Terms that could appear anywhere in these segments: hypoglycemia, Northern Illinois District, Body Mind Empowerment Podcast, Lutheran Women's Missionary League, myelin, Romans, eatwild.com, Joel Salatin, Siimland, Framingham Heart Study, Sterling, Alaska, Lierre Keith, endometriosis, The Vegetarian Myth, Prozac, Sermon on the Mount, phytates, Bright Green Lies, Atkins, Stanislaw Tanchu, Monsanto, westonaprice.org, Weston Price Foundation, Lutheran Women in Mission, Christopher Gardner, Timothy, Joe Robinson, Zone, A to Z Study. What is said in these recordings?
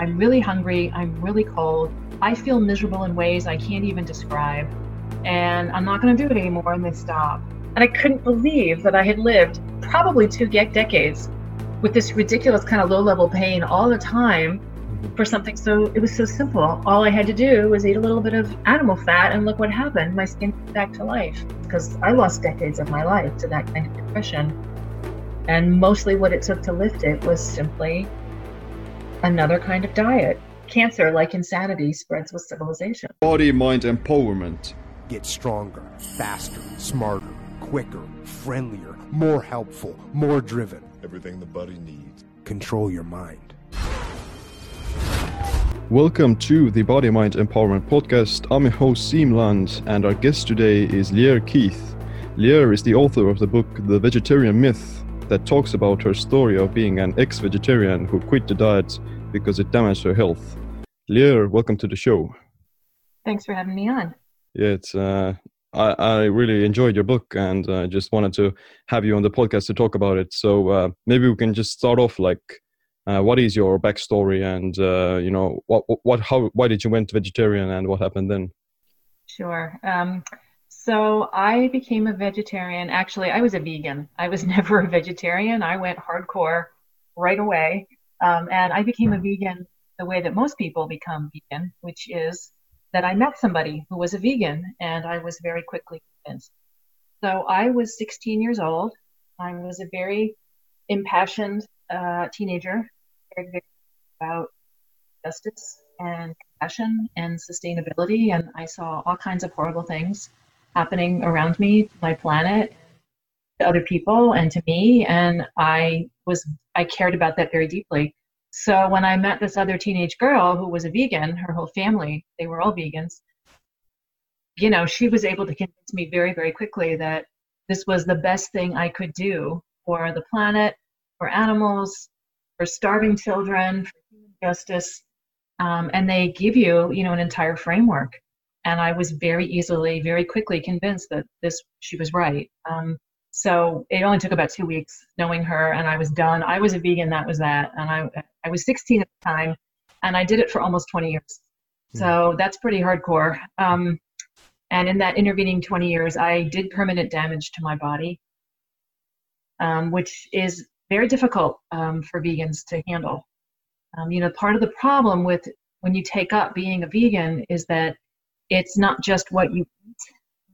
I'm really hungry, I'm really cold, I feel miserable in ways I can't even describe, and I'm not going to do it anymore, and they stop. And I couldn't believe that I had lived probably 2 decades with this ridiculous kind of low-level pain all the time for something it was so simple. All I had to do was eat a little bit of animal fat, and look what happened. My skin came back to life, because I lost decades of my life to that kind of depression. And mostly what it took to lift it was simply another kind of diet. Cancer, like insanity, spreads with civilization. Body Mind Empowerment. Get stronger, faster, smarter, quicker, friendlier, more helpful, more driven. Everything the body needs. Control your mind. Welcome to the Body Mind Empowerment Podcast. I'm your host, Siimland, and our guest today is Lierre Keith. Lierre is the author of the book, The Vegetarian Myth, that talks about her story of being an ex-vegetarian who quit the diet because it damaged her health. Lierre, welcome to the show. Thanks for having me on. Yeah, I really enjoyed your book, and I just wanted to have you on the podcast to talk about it. So maybe we can just start off what is your backstory, and why did you went vegetarian, and what happened then? Sure. So I became a vegetarian. Actually, I was a vegan. I was never a vegetarian. I went hardcore right away, and I became a vegan the way that most people become vegan, which is that I met somebody who was a vegan, and I was very quickly convinced. So I was 16 years old. I was a very impassioned teenager, very, very about justice and compassion and sustainability, and I saw all kinds of horrible things happening around me, to my planet, to other people, and to me, and I cared about that very deeply. So when I met this other teenage girl who was a vegan, her whole family, they were all vegans, she was able to convince me very, very quickly that this was the best thing I could do for the planet, for animals, for starving children, for human justice. And they give you, an entire framework. And I was very quickly convinced that she was right. So it only took about 2 weeks knowing her, and I was done. I was a vegan, that was that. And I was 16 at the time, and I did it for almost 20 years. So that's pretty hardcore. And in that intervening 20 years, I did permanent damage to my body, which is very difficult for vegans to handle. Part of the problem with when you take up being a vegan is that it's not just what you eat,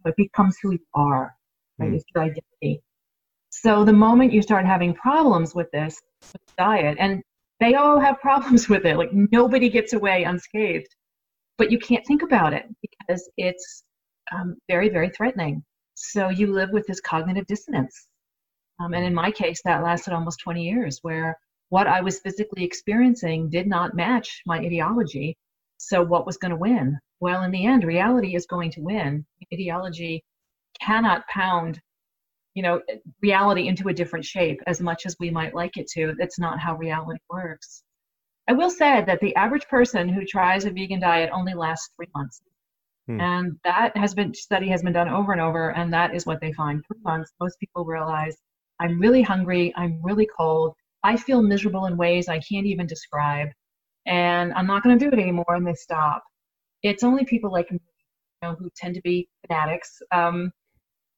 but it becomes who you are. Right? It's your identity. So the moment you start having problems with this diet, and they all have problems with it, like nobody gets away unscathed, but you can't think about it because it's very, very threatening. So you live with this cognitive dissonance. And in my case, that lasted almost 20 years, where what I was physically experiencing did not match my ideology. So what was going to win? Well, in the end, reality is going to win. Ideology cannot pound, reality into a different shape as much as we might like it to. That's not how reality works. I will say that the average person who tries a vegan diet only lasts 3 months. And that study has been done over and over, and that is what they find. 3 months, most people realize, I'm really hungry, I'm really cold, I feel miserable in ways I can't even describe, and I'm not going to do it anymore, and they stop. It's only people like me, who tend to be fanatics,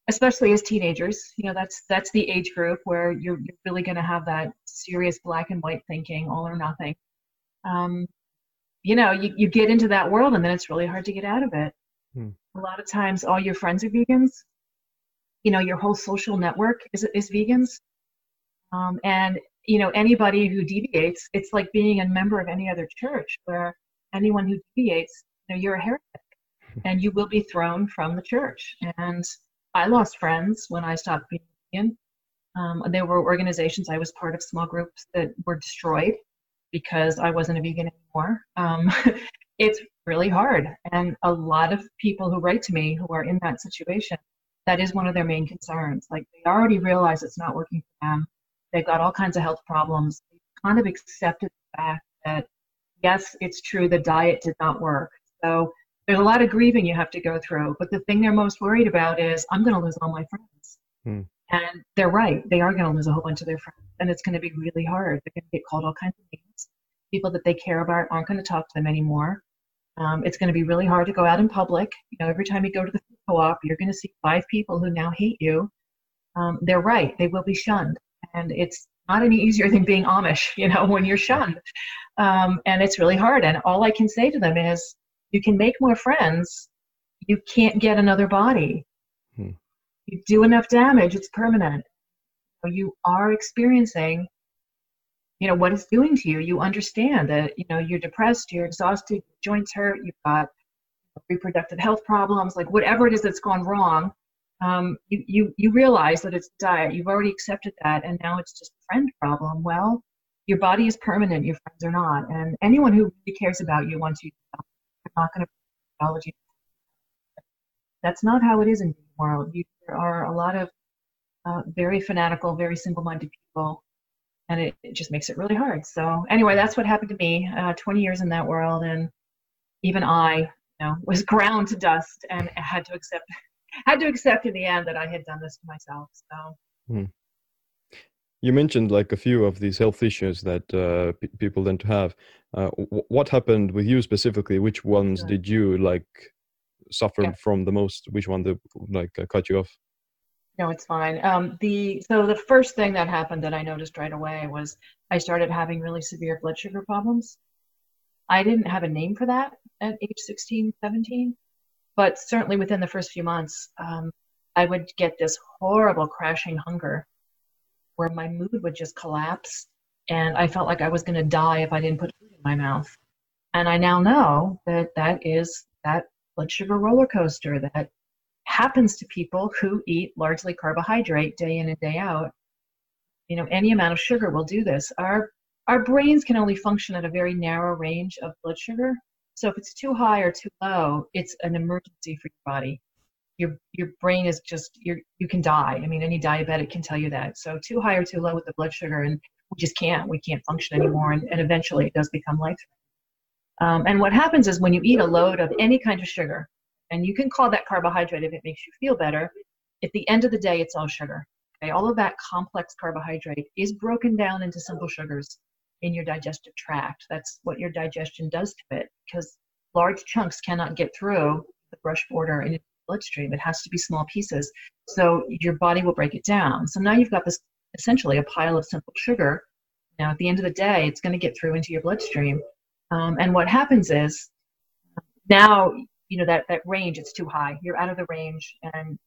especially as teenagers. That's the age group where you're really going to have that serious black and white thinking, all or nothing. You get into that world, and then it's really hard to get out of it. A lot of times all your friends are vegans. Your whole social network is vegans. And anybody who deviates, it's like being a member of any other church, where anyone who deviates, you're a heretic. And you will be thrown from the church. And I lost friends when I stopped being vegan. There were organizations I was part of, small groups that were destroyed because I wasn't a vegan anymore. It's really hard. And a lot of people who write to me who are in that situation, that is one of their main concerns. Like, they already realize it's not working for them. They've got all kinds of health problems. They kind of accepted the fact that, yes, it's true, the diet did not work. So there's a lot of grieving you have to go through, but the thing they're most worried about is, I'm going to lose all my friends. And they're right. They are going to lose a whole bunch of their friends, and it's going to be really hard. They're going to get called all kinds of names. people that they care about aren't going to talk to them anymore. It's going to be really hard to go out in public. You know, every time you go to the co-op, you're going to see 5 people who now hate you. They're right. They will be shunned. And it's not any easier than being Amish, you know, when you're shunned. And it's really hard. And all I can say to them is, you can make more friends. You can't get another body. You do enough damage, it's permanent. You are experiencing, you know, what it's doing to you. You understand that, you know, you're depressed, you're exhausted, your joints hurt, you've got reproductive health problems, like whatever it is that's gone wrong. You realize that it's diet. You've already accepted that, and now it's just a friend problem. Well, your body is permanent, your friends are not. And anyone who really cares about you wants you to, you're not going to biology. That's not how it is in the world. There are a lot of very fanatical, very single-minded people, and it just makes it really hard. So anyway, that's what happened to me, 20 years in that world, and even I, you know, was ground to dust and had to accept in the end that I had done this to myself. So You mentioned like a few of these health issues that people tend to have. What happened with you specifically? Which ones did you like suffer from the most? Which one that like cut you off? No, it's fine. So the first thing that happened that I noticed right away was I started having really severe blood sugar problems. I didn't have a name for that at age 16, 17, but certainly within the first few months, I would get this horrible crashing hunger where my mood would just collapse, and I felt like I was going to die if I didn't put food in my mouth. And I now know that that is that blood sugar roller coaster that happens to people who eat largely carbohydrate day in and day out. You know, any amount of sugar will do this. Our brains can only function at a very narrow range of blood sugar. So if it's too high or too low, it's an emergency for your body. Your brain is just, you can die. I mean, any diabetic can tell you that. So too high or too low with the blood sugar, and we just can't. We can't function anymore, and eventually it does become life. And what happens is when you eat a load of any kind of sugar, and you can call that carbohydrate if it makes you feel better, at the end of the day, it's all sugar. Okay? All of that complex carbohydrate is broken down into simple sugars in your digestive tract. That's what your digestion does to it, because large chunks cannot get through the brush border in your bloodstream. It has to be small pieces. So your body will break it down. So now you've got this essentially a pile of simple sugar. Now, at the end of the day, it's going to get through into your bloodstream. And what happens is now, you know, that range, it's too high. You're out of the range, and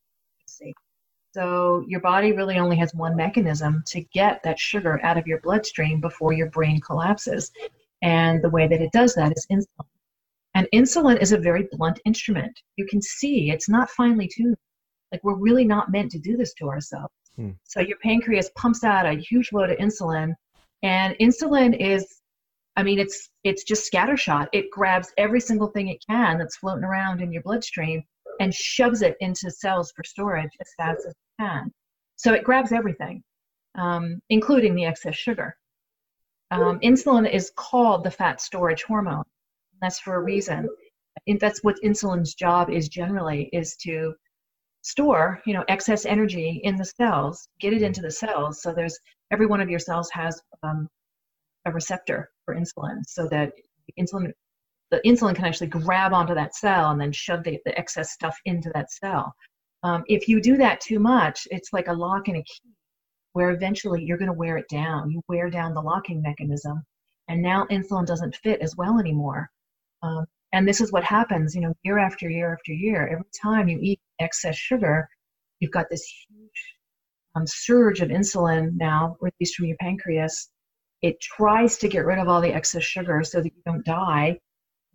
so your body really only has one mechanism to get that sugar out of your bloodstream before your brain collapses. And the way that it does that is insulin. And insulin is a very blunt instrument. You can see it's not finely tuned. Like, we're really not meant to do this to ourselves. So your pancreas pumps out a huge load of insulin, and insulin is, I mean, it's just scattershot. It grabs every single thing it can that's floating around in your bloodstream and shoves it into cells for storage as fast as it can. So it grabs everything, including the excess sugar. Insulin is called the fat storage hormone. That's for a reason. That's what insulin's job is generally, is to store, you know, excess energy in the cells, get it into the cells. So there's, every one of your cells has a receptor for insulin, so that the insulin can actually grab onto that cell and then shove the excess stuff into that cell. If you do that too much, it's like a lock and a key, where eventually you're going to wear it down. You wear down the locking mechanism, and now insulin doesn't fit as well anymore. And this is what happens, you know, year after year after year. Every time you eat excess sugar, you've got this huge surge of insulin now released from your pancreas. It tries to get rid of all the excess sugar so that you don't die.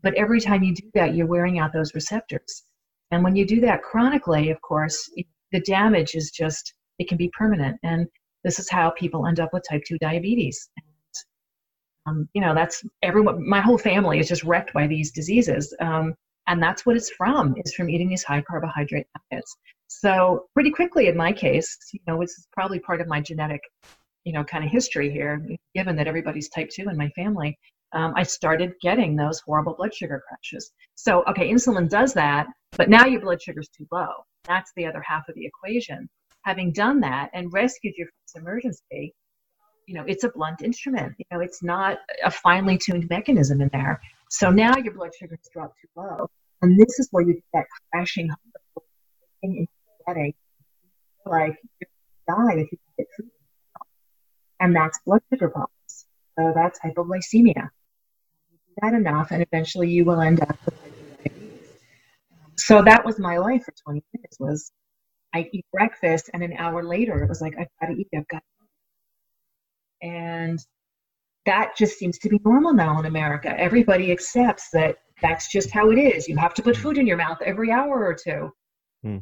But every time you do that, you're wearing out those receptors. And when you do that chronically, of course, the damage is just, it can be permanent. And this is how people end up with type 2 diabetes. And, you know, that's everyone, my whole family is just wrecked by these diseases. And that's what it's from, is from eating these high carbohydrate diets. So pretty quickly in my case, you know, this is probably part of my genetic, you know, kind of history here, given that everybody's type 2 in my family, I started getting those horrible blood sugar crashes. So, okay, insulin does that, but now your blood sugar's too low. That's the other half of the equation. Having done that and rescued you from this emergency, it's a blunt instrument. It's not a finely tuned mechanism in there. So now your blood sugars drop too low. And this is where you get that crashing headache. Like, you're going to die if you get food. And that's blood sugar problems. So that's hypoglycemia. You do that enough, and eventually you will end up with diabetes. So that was my life for 20 years, was I eat breakfast, and an hour later, it was like, I've got to eat, I've got to eat. And that just seems to be normal now in America. Everybody accepts that that's just how it is. You have to put food in your mouth every hour or two.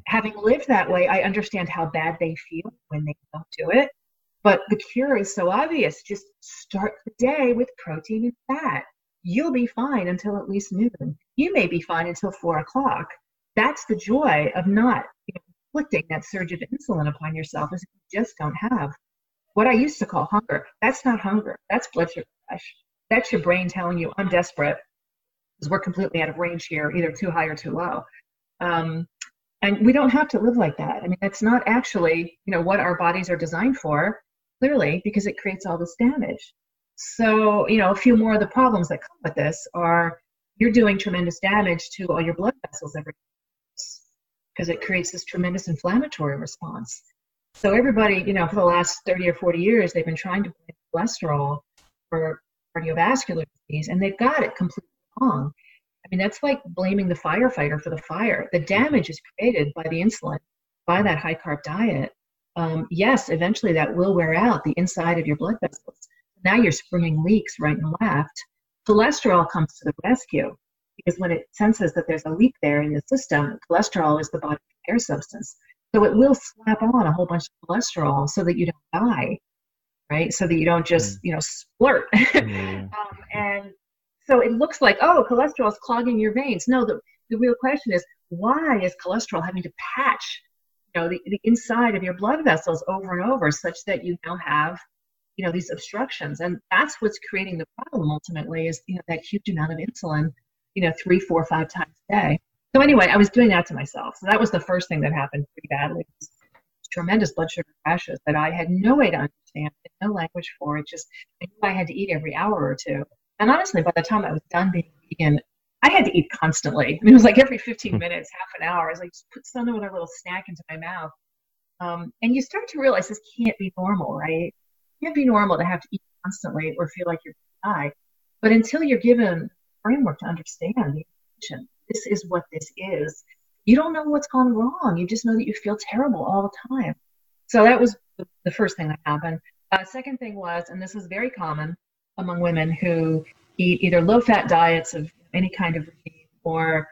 Having lived that way, I understand how bad they feel when they don't do it. But the cure is so obvious. Just start the day with protein and fat. You'll be fine until at least noon. You may be fine until 4 o'clock. That's the joy of not inflicting that surge of insulin upon yourself, is you just don't have what I used to call hunger. That's not hunger. That's blood sugar crash. That's your brain telling you, I'm desperate because we're completely out of range here, either too high or too low. And we don't have to live like that. I mean, that's not actually, what our bodies are designed for, clearly, because it creates all this damage. So, a few more of the problems that come with this are you're doing tremendous damage to all your blood vessels every day because it creates this tremendous inflammatory response. So everybody, for the last 30 or 40 years, they've been trying to blame cholesterol for cardiovascular disease, and they've got it completely wrong. I mean, that's like blaming the firefighter for the fire. The damage is created by the insulin, by that high-carb diet. Yes, eventually that will wear out the inside of your blood vessels. Now you're springing leaks right and left. Cholesterol comes to the rescue because when it senses that there's a leak there in the system, cholesterol is the body's repair substance. So it will slap on a whole bunch of cholesterol so that you don't die, right? So that you don't just, splurt. So it looks like, cholesterol is clogging your veins. No, the real question is, why is cholesterol having to patch, the inside of your blood vessels over and over such that you now have, these obstructions? And that's what's creating the problem ultimately is, that huge amount of insulin, 3, 4, 5 times a day. So anyway, I was doing that to myself. So that was the first thing that happened pretty badly. Tremendous blood sugar crashes that I had no way to understand, no language for. It just, I knew I had to eat every hour or two. And honestly, by the time I was done being vegan, I had to eat constantly. I mean, it was like every 15 minutes, half an hour. I was like, just put some other little snack into my mouth. And you start to realize this can't be normal, right? It can't be normal to have to eat constantly or feel like you're going to die. But until you're given a framework to understand the intention, this is what this is, you don't know what's gone wrong. You just know that you feel terrible all the time. So that was the first thing that happened. Second thing was, and this is very common, among women who eat either low-fat diets of any kind of regime, or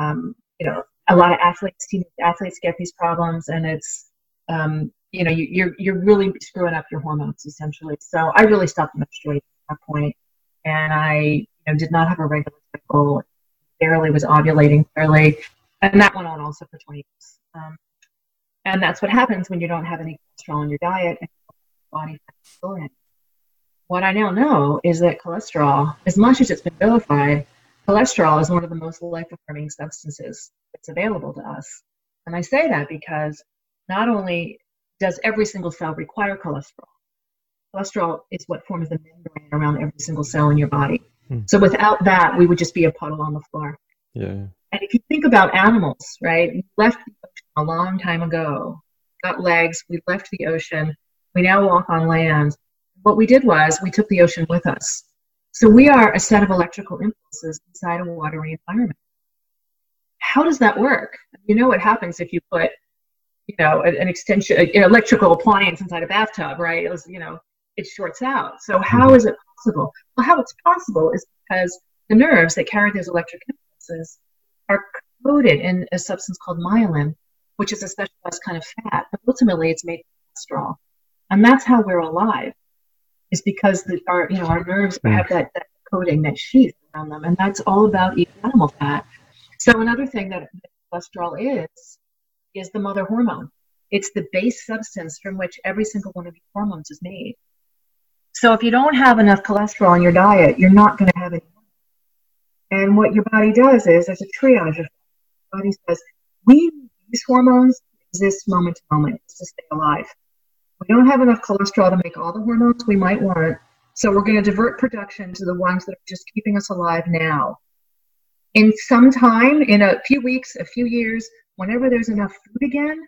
a lot of athletes get these problems, and it's you're really screwing up your hormones essentially. So I really stopped menstruating at that point, and I did not have a regular cycle, barely was ovulating clearly, and that went on also for 20 years. And that's what happens when you don't have any cholesterol in your diet and your body fat storing. What I now know is that cholesterol, as much as it's been vilified, cholesterol is one of the most life-affirming substances that's available to us. And I say that because not only does every single cell require cholesterol, cholesterol is what forms the membrane around every single cell in your body. So without that, we would just be a puddle on the floor. Yeah. And if you think about animals, right? We left the ocean a long time ago. Got legs. We left the ocean. We now walk on land. What we did was we took the ocean with us. So we are a set of electrical impulses inside a watery environment. How does that work? You know what happens if you put, an extension, an electrical appliance inside a bathtub, right? It was, it shorts out. So how is it possible? Well, how it's possible is because the nerves that carry those electric impulses are coated in a substance called myelin, which is a specialized kind of fat, but ultimately it's made of cholesterol. And that's how we're alive. Is because our nerves have that coating, that sheath around them, and that's all about eating animal fat. So another thing that cholesterol is the mother hormone. It's the base substance from which every single one of your hormones is made. So if you don't have enough cholesterol in your diet, you're not going to have any. And what your body does is there's a triage of your body says, we need these hormones to exist moment to moment to stay alive. we don't have enough cholesterol to make all the hormones we might want, so we're going to divert production to the ones that are just keeping us alive now. In some time, in a few weeks, a few years, whenever there's enough food again,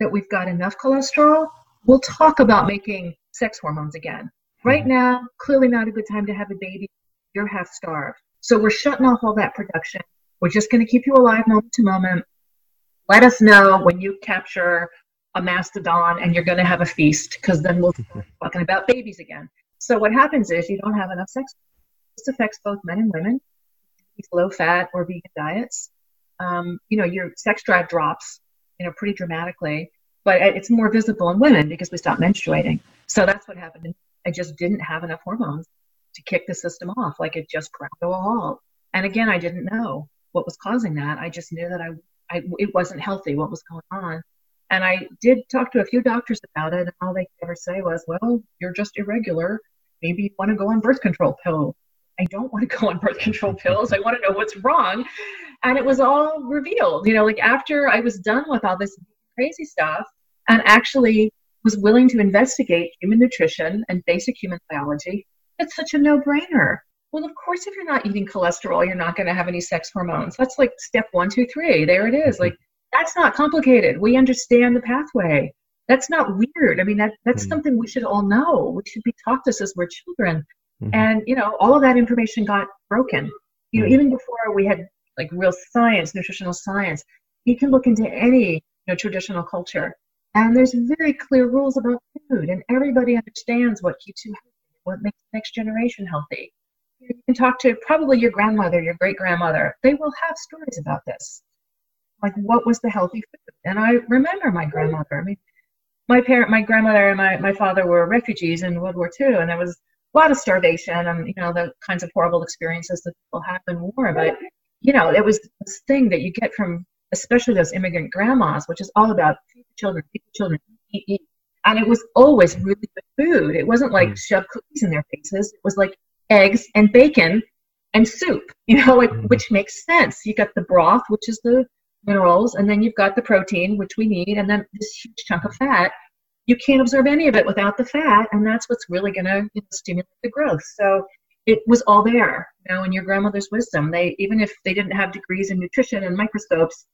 that we've got enough cholesterol, we'll talk about making sex hormones again. Right now, clearly not a good time to have a baby. You're half starved. So we're shutting off all that production. We're just going to keep you alive moment to moment. Let us know when you capture a mastodon and you're going to have a feast, because then we'll start talking about babies again. So what happens is you don't have enough sex. This affects both men and women. These low-fat or vegan diets, your sex drive drops, pretty dramatically. But it's more visible in women because we stopped menstruating. So that's what happened. I just didn't have enough hormones to kick the system off. Like, it just ground to a halt. And again, I didn't know what was causing that. I just knew that it wasn't healthy, what was going on. And I did talk to a few doctors about it, and all they could ever say was, well, you're just irregular. Maybe you want to go on birth control pills. I don't want to go on birth control pills. I want to know what's wrong. And it was all revealed, after I was done with all this crazy stuff and actually was willing to investigate human nutrition and basic human biology. It's such a no-brainer. Well, of course, if you're not eating cholesterol, you're not going to have any sex hormones. That's like step 1, 2, 3. There it is. Like, that's not complicated. We understand the pathway. That's not weird. I mean, that's something we should all know. We should be taught this as we're children. Mm-hmm. And, all of that information got broken. Even before we had like real science, nutritional science, you can look into any traditional culture. And there's very clear rules about food, and everybody understands what keeps you healthy, what makes the next generation healthy. You can talk to probably your grandmother, your great-grandmother. They will have stories about this. Like, what was the healthy food? And I remember my grandmother. I mean, my grandmother and my father were refugees in World War II, and there was a lot of starvation and, the kinds of horrible experiences that people have in war. But, it was this thing that you get from, especially those immigrant grandmas, which is all about feed the children, eat, eat. And it was always really good food. It wasn't like shove cookies in their faces. It was like eggs and bacon and soup, which makes sense. You got the broth, which is the minerals, and then you've got the protein, which we need, and then this huge chunk of fat. You can't absorb any of it without the fat, and that's what's really going to stimulate the growth. So it was all there, in your grandmother's wisdom. Even if they didn't have degrees in nutrition and microscopes,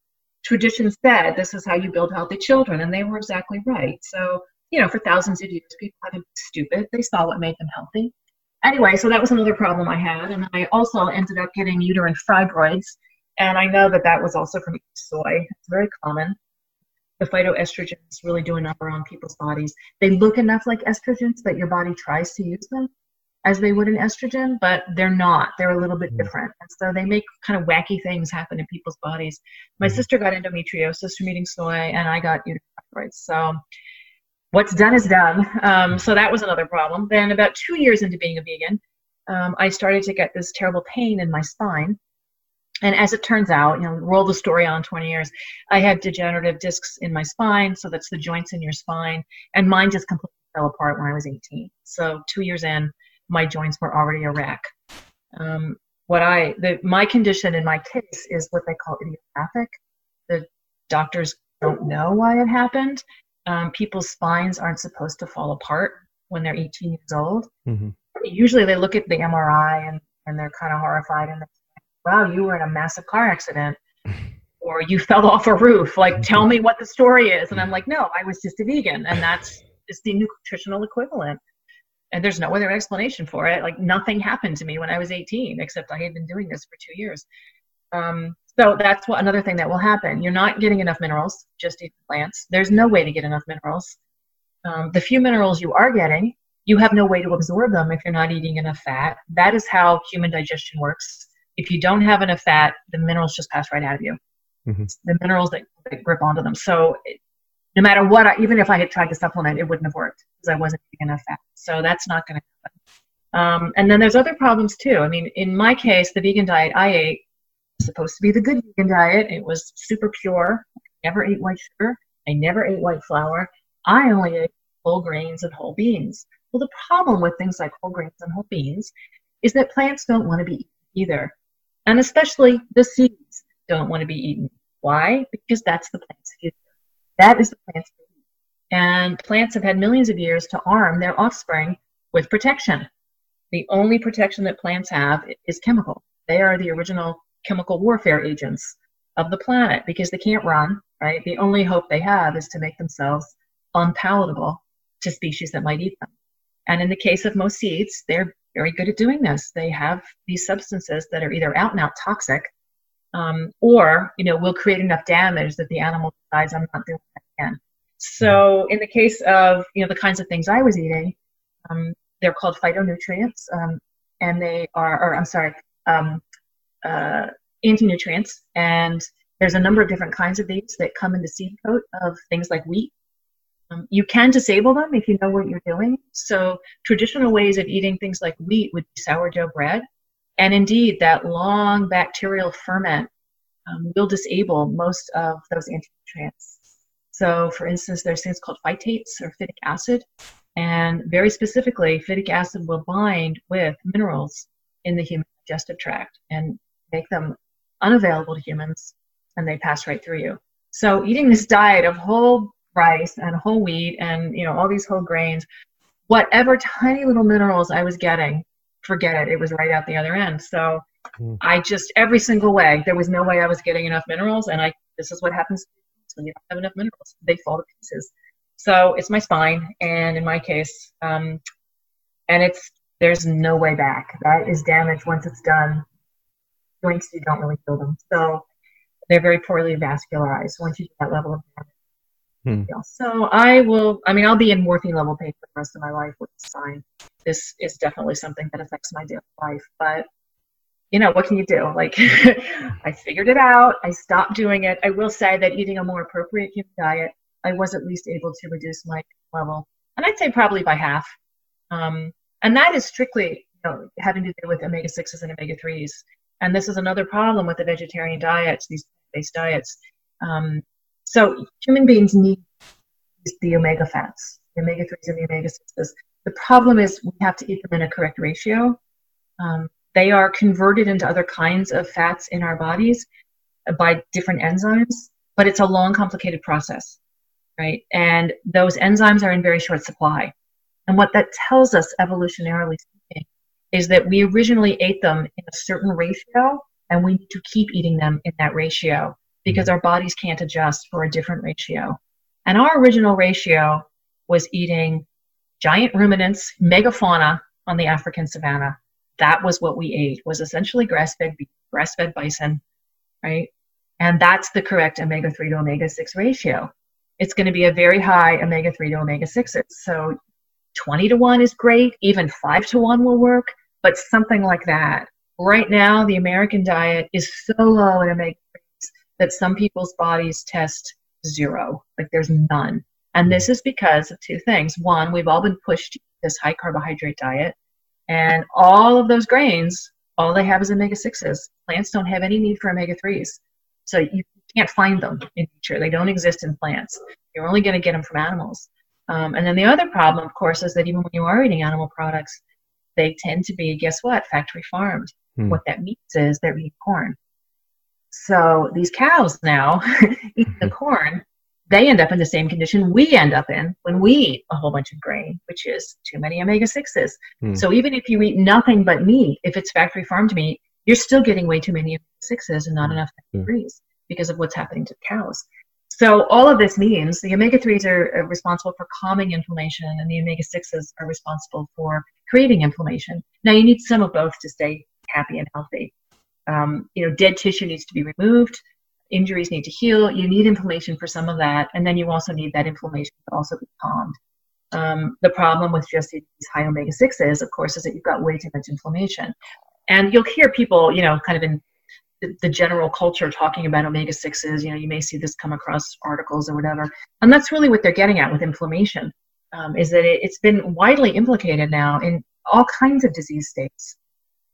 tradition said this is how you build healthy children, and they were exactly right. So, for thousands of years, people haven't been stupid. They saw what made them healthy. Anyway, so that was another problem I had, and I also ended up getting uterine fibroids, and I know that was also from soy. It's very common. The phytoestrogens really do a number on people's bodies. They look enough like estrogens that your body tries to use them as they would an estrogen, but they're not. They're a little bit different. And so they make kind of wacky things happen in people's bodies. My sister got endometriosis from eating soy, and I got uterine fibroids. So what's done is done. So that was another problem. Then about 2 years into being a vegan, I started to get this terrible pain in my spine. And as it turns out, roll the story on 20 years, I had degenerative discs in my spine. So that's the joints in your spine. And mine just completely fell apart when I was 18. So 2 years in, my joints were already a wreck. My condition in my case is what they call idiopathic. The doctors don't know why it happened. People's spines aren't supposed to fall apart when they're 18 years old. Mm-hmm. Usually they look at the MRI and they're kind of horrified and wow, you were in a massive car accident, or you fell off a roof. Like, tell me what the story is. And I'm like, no, I was just a vegan. And it's the nutritional equivalent. And there's no other explanation for it. Like, nothing happened to me when I was 18, except I had been doing this for 2 years. So that's another thing that will happen. You're not getting enough minerals, just eat plants. There's no way to get enough minerals. The few minerals you are getting, you have no way to absorb them if you're not eating enough fat. That is how human digestion works. If you don't have enough fat, the minerals just pass right out of you. Mm-hmm. The minerals that grip onto them. So no matter what, even if I had tried to supplement, it wouldn't have worked because I wasn't eating enough fat. So that's not going to happen. And then there's other problems too. I mean, in my case, the vegan diet I ate was supposed to be the good vegan diet. It was super pure. I never ate white sugar. I never ate white flour. I only ate whole grains and whole beans. Well, the problem with things like whole grains and whole beans is that plants don't want to be eaten either. And especially the seeds don't want to be eaten. Why? Because that's the plant's future. That is the plant's future. And plants have had millions of years to arm their offspring with protection. The only protection that plants have is chemical. They are the original chemical warfare agents of the planet because they can't run, right? The only hope they have is to make themselves unpalatable to species that might eat them. And in the case of most seeds, they're very good at doing this. They have these substances that are either out and out toxic or, you know, will create enough damage that the animal decides I'm not doing that again. So in the case of, you know, the kinds of things I was eating, they're called phytonutrients, and they are, anti-nutrients. And there's a number of different kinds of these that come in the seed coat of things like wheat. You can disable them if you know what you're doing. So traditional ways of eating things like wheat would be sourdough bread. And indeed, that long bacterial ferment will disable most of those anti-nutrients. So, for instance, there's things called phytates or phytic acid. And very specifically, phytic acid will bind with minerals in the human digestive tract and make them unavailable to humans, and they pass right through you. So eating this diet of whole rice and whole wheat and, you know, all these whole grains, whatever tiny little minerals I was getting, forget it. It was right out the other end. So I just, every single way, there was no way I was getting enough minerals. And this is what happens when you don't have enough minerals. They fall to pieces. So it's my spine, and in my case, and there's no way back. That is damage once it's done. Joints, you don't really feel them. So they're very poorly vascularized once you get that level of damage. So I'll be in morphine level pain for the rest of my life with the spine. This is definitely something that affects my daily life. But, you know, what can you do? Like, I figured it out. I stopped doing it. I will say that eating a more appropriate human diet, I was at least able to reduce my level, and I'd say probably by half. And that is strictly, you know, having to do with omega-6s and omega-3s. And this is another problem with the vegetarian diets, these plant-based diets. So human beings need the omega fats, the omega-3s and the omega-6s. The problem is we have to eat them in a correct ratio. They are converted into other kinds of fats in our bodies by different enzymes, but it's a long, complicated process. Right? And those enzymes are in very short supply. And what that tells us, evolutionarily speaking, is that we originally ate them in a certain ratio, and we need to keep eating them in that ratio because our bodies can't adjust for a different ratio. And our original ratio was eating giant ruminants, megafauna on the African savanna. That was what we ate, was essentially grass-fed beef, grass-fed bison, right? And that's the correct omega-3 to omega-6 ratio. It's going to be a very high omega-3 to omega-6s. So 20 to 1 is great. Even 5 to 1 will work, but something like that. Right now, the American diet is so low in omega-3s that some people's bodies test zero. Like, there's none. And this is because of two things. One, we've all been pushed to this high carbohydrate diet. And all of those grains, all they have is omega-6s. Plants don't have any need for omega-3s. So you can't find them in nature. They don't exist in plants. You're only going to get them from animals. And then the other problem, of course, is that even when you are eating animal products, they tend to be, guess what, factory farmed. What that means is they're eating corn. So these cows now eat the corn. They end up in the same condition we end up in when we eat a whole bunch of grain, which is too many omega-6s. So even if you eat nothing but meat, if it's factory farmed meat, you're still getting way too many omega-6s and not enough omega-3s. Because of what's happening to cows. So all of this means the omega-3s are responsible for calming inflammation, and the omega-6s are responsible for creating inflammation. Now, you need some of both to stay happy and healthy. Dead tissue needs to be removed. Injuries need to heal. You need inflammation for some of that, and then you also need that inflammation to also be calmed. The problem with just these high omega-6s, of course, is that you've got way too much inflammation. And you'll hear people, you know, kind of in the general culture talking about omega-6s, you know, you may see this come across articles or whatever. And that's really what they're getting at with inflammation, is that it's been widely implicated now in all kinds of disease states,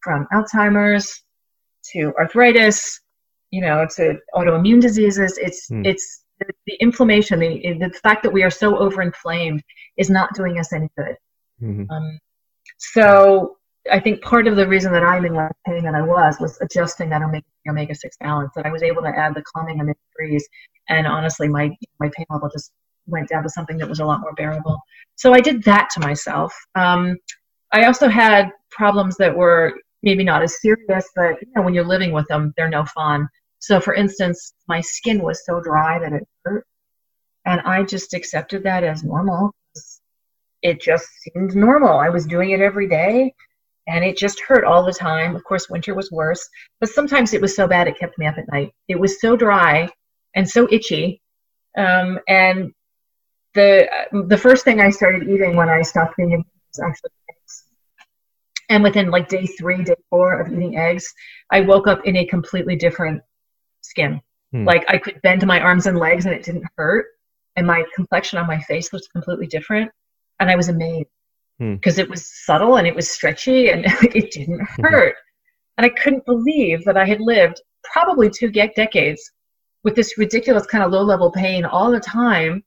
from Alzheimer's to arthritis, you know, to autoimmune diseases. It's the inflammation, the fact that we are so overinflamed is not doing us any good. So I think part of the reason that I'm in less pain than I was adjusting that omega-6 balance, that I was able to add the calming omega-3s, and honestly, my pain level just went down to something that was a lot more bearable. So I did that to myself. I also had problems that were maybe not as serious, but you know, when you're living with them, they're no fun. So for instance, my skin was so dry that it hurt. And I just accepted that as normal. It just seemed normal. I was doing it every day and it just hurt all the time. Of course, winter was worse, but sometimes it was so bad it kept me up at night. It was so dry and so itchy. And the first thing I started eating when I stopped being was actually eggs. And within like day 4 of eating eggs, I woke up in a completely different skin. Like I could bend my arms and legs and it didn't hurt. And my complexion on my face looked completely different. And I was amazed because it was subtle and it was stretchy and it didn't hurt. And I couldn't believe that I had lived probably 2 decades with this ridiculous kind of low-level pain all the time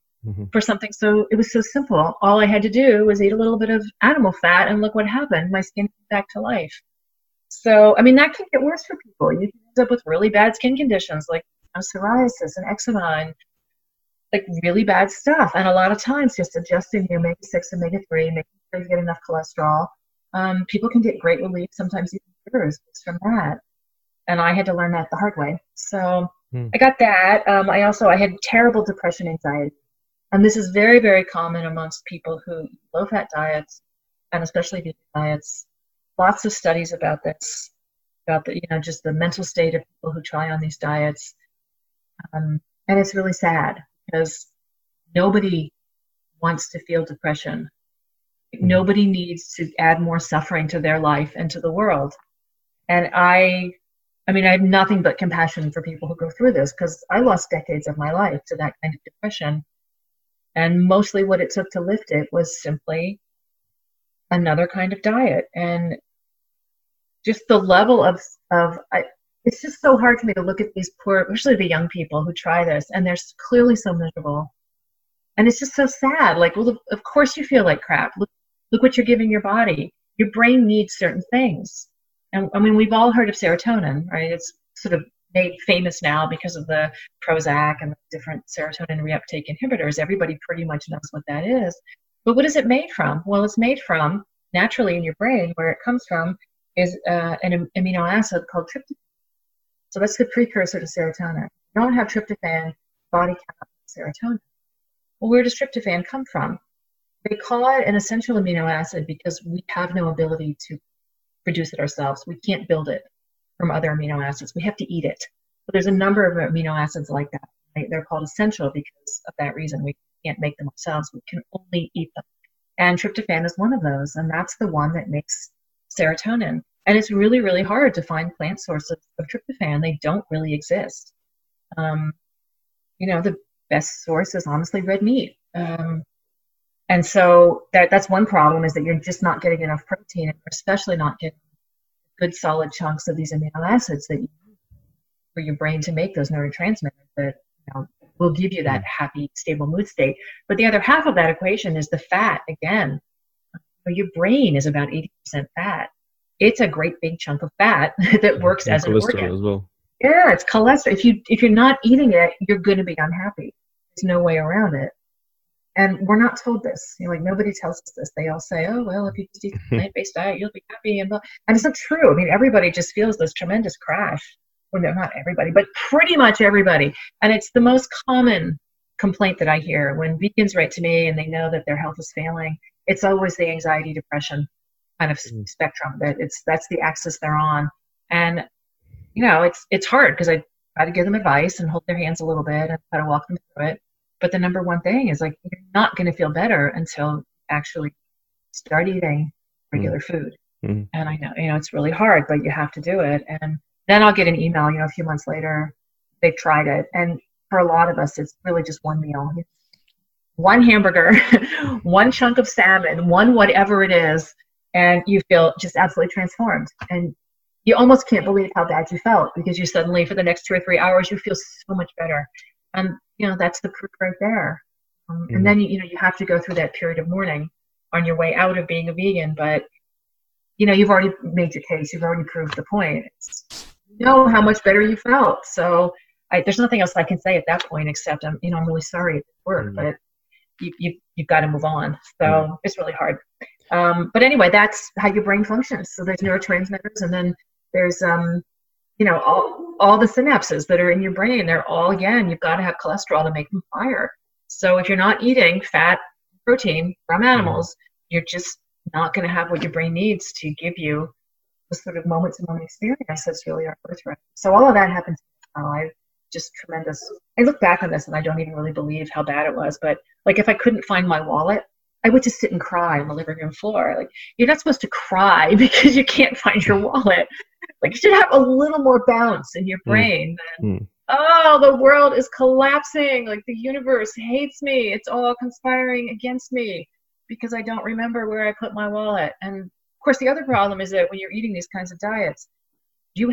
for something. So it was so simple. All I had to do was eat a little bit of animal fat and look what happened. My skin came back to life. So, I mean, that can get worse for people. You can end up with really bad skin conditions like psoriasis and eczema and like really bad stuff. And a lot of times just adjusting your omega-6, omega-3, making sure you get enough cholesterol. People can get great relief, sometimes even cures from that. And I had to learn that the hard way. So I got that. I had terrible depression, anxiety. And this is very, very common amongst people who eat low-fat diets and especially vegan diets. Lots of studies about this, about the, you know, just the mental state of people who try on these diets. And it's really sad because nobody wants to feel depression. Nobody needs to add more suffering to their life and to the world. And I mean, I have nothing but compassion for people who go through this because I lost decades of my life to that kind of depression. And mostly what it took to lift it was simply another kind of diet. And just the level of it's just so hard for me to look at these poor, especially the young people who try this, and they're clearly so miserable. And it's just so sad. Like, well, of course you feel like crap. Look what you're giving your body. Your brain needs certain things. And I mean, we've all heard of serotonin, right? It's sort of made famous now because of the Prozac and the different serotonin reuptake inhibitors. Everybody pretty much knows what that is. But what is it made from? Well, it's made from, naturally in your brain, where it comes from is an amino acid called tryptophan. So that's the precursor to serotonin. You don't have tryptophan, body cannot have serotonin. Well, where does tryptophan come from? They call it an essential amino acid because we have no ability to produce it ourselves. We can't build it from other amino acids. We have to eat it. But there's a number of amino acids like that. Right? They're called essential because of that reason. We can't make them ourselves. We can only eat them. And tryptophan is one of those, and that's the one that makes serotonin. And it's really, really hard to find plant sources of tryptophan. They don't really exist. You know, the best source is honestly red meat. And so that's one problem is that you're just not getting enough protein, and especially not getting good solid chunks of these amino acids that you need for your brain to make those neurotransmitters that will give you that happy, stable mood state. But the other half of that equation is the fat again. Your brain is about 80% fat. It's a great big chunk of fat that works as an organ. Cholesterol as well. Yeah, it's cholesterol. If you're not eating it, you're going to be unhappy. There's no way around it. And we're not told this. Nobody tells us this. They all say, oh, well, if you just eat a plant-based diet, you'll be happy. And it's not true. I mean, everybody just feels this tremendous crash. Well, no, not everybody, but pretty much everybody. And it's the most common complaint that I hear when vegans write to me and they know that their health is failing. It's always the anxiety, depression kind of spectrum. That's the axis they're on. And, it's hard because I try to give them advice and hold their hands a little bit and try to walk them through it. But the number one thing is you're not going to feel better until you actually start eating regular food. And I know, it's really hard, but you have to do it. And then I'll get an email, a few months later, they've tried it. And for a lot of us, it's really just one meal, one hamburger, one chunk of salmon, one whatever it is. And you feel just absolutely transformed. And you almost can't believe how bad you felt because you suddenly, for the next 2 or 3 hours, you feel so much better. And, that's the proof right there. And then, you have to go through that period of mourning on your way out of being a vegan. But, you've already made your case. You've already proved the point. You know how much better you felt. So there's nothing else I can say at that point except, I'm really sorry it didn't work. But you've got to move on. So it's really hard. But anyway, that's how your brain functions. So there's neurotransmitters, and then there's, all the synapses that are in your brain. They're all, you've got to have cholesterol to make them fire. So if you're not eating fat, protein from animals, you're just not going to have what your brain needs to give you the sort of moment-to-moment experience that's really our birthright. So all of that happens now. I look back on this and I don't even really believe how bad it was. But like, if I couldn't find my wallet, I would just sit and cry on the living room floor. Like, you're not supposed to cry because you can't find your wallet. Like, you should have a little more bounce in your brain than, oh, the world is collapsing. Like, the universe hates me. It's all conspiring against me because I don't remember where I put my wallet. And of course, the other problem is that when you're eating these kinds of diets, you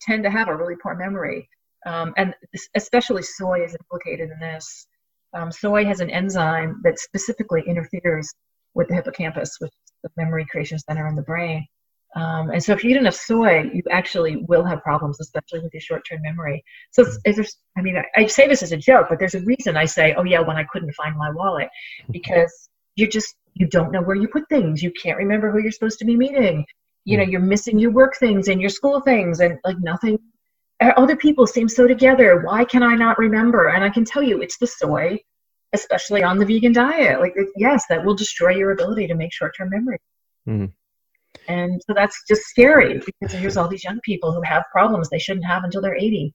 tend to have a really poor memory. And especially soy is implicated in this. Soy has an enzyme that specifically interferes with the hippocampus, which is the memory creation center in the brain. And so if you eat enough soy, you actually will have problems, especially with your short-term memory. So I say this as a joke, but there's a reason I say, when I couldn't find my wallet, because you don't know where you put things. You can't remember who you're supposed to be meeting. You know, you're missing your work things and your school things, and like nothing. Other people seem so together. Why can I not remember? And I can tell you it's the soy, especially on the vegan diet. Like, yes, that will destroy your ability to make short-term memory. And so that's just scary, because here's all these young people who have problems they shouldn't have until they're 80.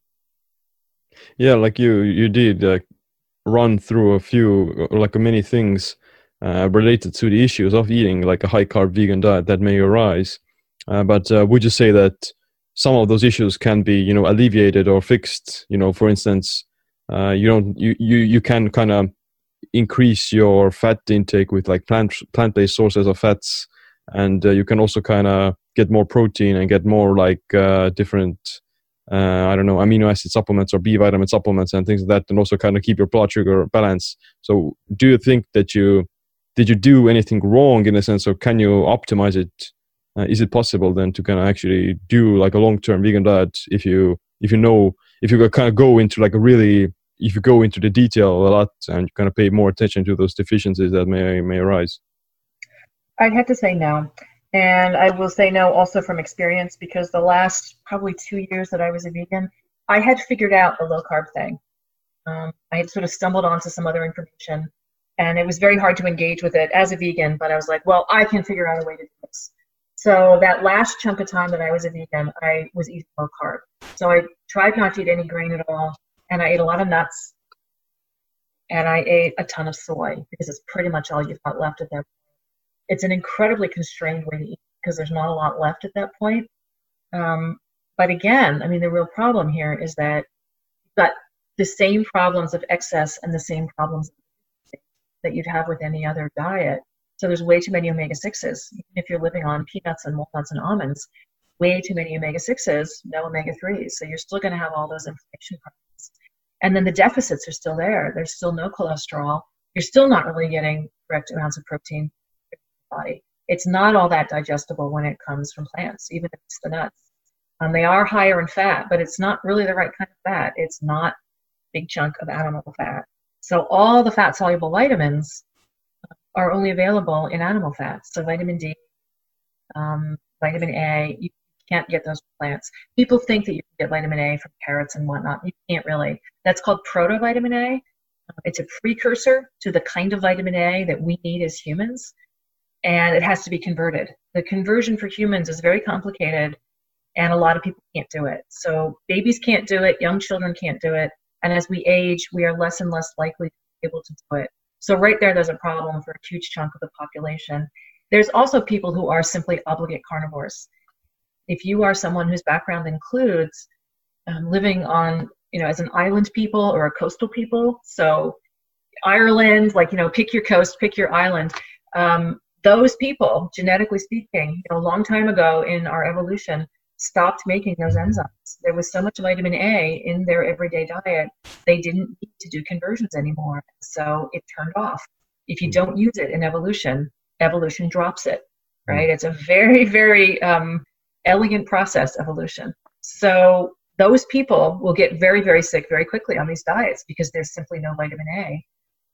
Yeah, like you did run through a few, like many things related to the issues of eating like a high-carb vegan diet that may arise. But would you say that some of those issues can be, alleviated or fixed? For instance, you can kind of increase your fat intake with like plant-based sources of fats. And you can also kind of get more protein and get more like different, amino acid supplements or B vitamin supplements and things like that, and also kind of keep your blood sugar balance. So do you think that did you do anything wrong in a sense, or can you optimize it? Is it possible then to kind of actually do like a long-term vegan diet if you go into the detail a lot and kind of pay more attention to those deficiencies that may arise? I'd have to say no. And I will say no also from experience, because the last probably 2 years that I was a vegan, I had figured out the low carb thing. I had sort of stumbled onto some other information, and it was very hard to engage with it as a vegan, but I was like, well, I can figure out a way to do this. So that last chunk of time that I was a vegan, I was eating low carb. So I tried not to eat any grain at all, and I ate a lot of nuts, and I ate a ton of soy, because it's pretty much all you've got left at that point. It's an incredibly constrained way to eat, because there's not a lot left at that point. But again, the real problem here is that you've got the same problems of excess and the same problems that you'd have with any other diet. So there's way too many omega-6s. If you're living on peanuts and walnuts and almonds, way too many omega-6s, no omega-3s. So you're still going to have all those inflammation problems. And then the deficits are still there. There's still no cholesterol. You're still not really getting correct amounts of protein. Body. It's not all that digestible when it comes from plants, even if it's the nuts. They are higher in fat, but it's not really the right kind of fat. It's not a big chunk of animal fat. So all the fat-soluble vitamins are only available in animal fats. So vitamin D, vitamin A, you can't get those from plants. People think that you can get vitamin A from carrots and whatnot. You can't really. That's called proto-vitamin A. It's a precursor to the kind of vitamin A that we need as humans. And it has to be converted. The conversion for humans is very complicated, and a lot of people can't do it. So babies can't do it, young children can't do it, and as we age, we are less and less likely to be able to do it. So right there's a problem for a huge chunk of the population. There's also people who are simply obligate carnivores. If you are someone whose background includes living on, as an island people or a coastal people, so Ireland, pick your coast, pick your island. Those people, genetically speaking, a long time ago in our evolution, stopped making those enzymes. There was so much vitamin A in their everyday diet, they didn't need to do conversions anymore. So it turned off. If you don't use it in evolution drops it, right? It's a very, very elegant process, evolution. So those people will get very, very sick very quickly on these diets, because there's simply no vitamin A.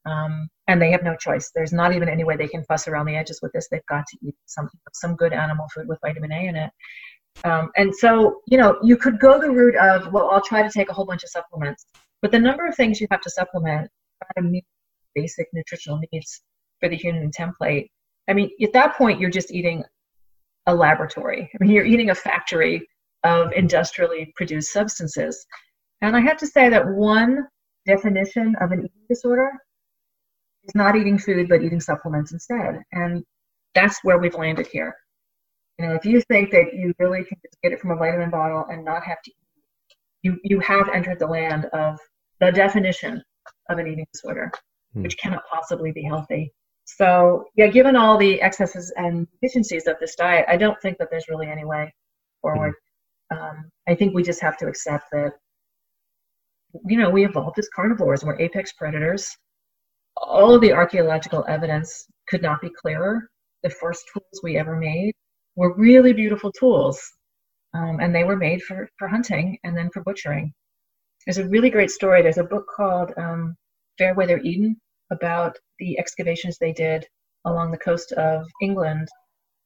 And they have no choice. There's not even any way they can fuss around the edges with this. They've got to eat some good animal food with vitamin A in it. And so, you know, you could go the route of, well, I'll try to take a whole bunch of supplements, but the number of things you have to supplement are basic nutritional needs for the human template. I mean, at that point, you're just eating a laboratory. I mean, you're eating a factory of industrially produced substances. And I have to say that one definition of an eating disorder is not eating food, but eating supplements instead. And that's where we've landed here. You know, if you think that you really can just get it from a vitamin bottle and not have to eat, you have entered the land of the definition of an eating disorder, which cannot possibly be healthy. So, yeah, given all the excesses and deficiencies of this diet, I don't think that there's really any way forward. I think we just have to accept that, you know, we evolved as carnivores and we're apex predators. All of the archaeological evidence could not be clearer. The first tools we ever made were really beautiful tools, and they were made for hunting and then for butchering. There's a really great story. There's a book called Fairweather Eden about the excavations they did along the coast of England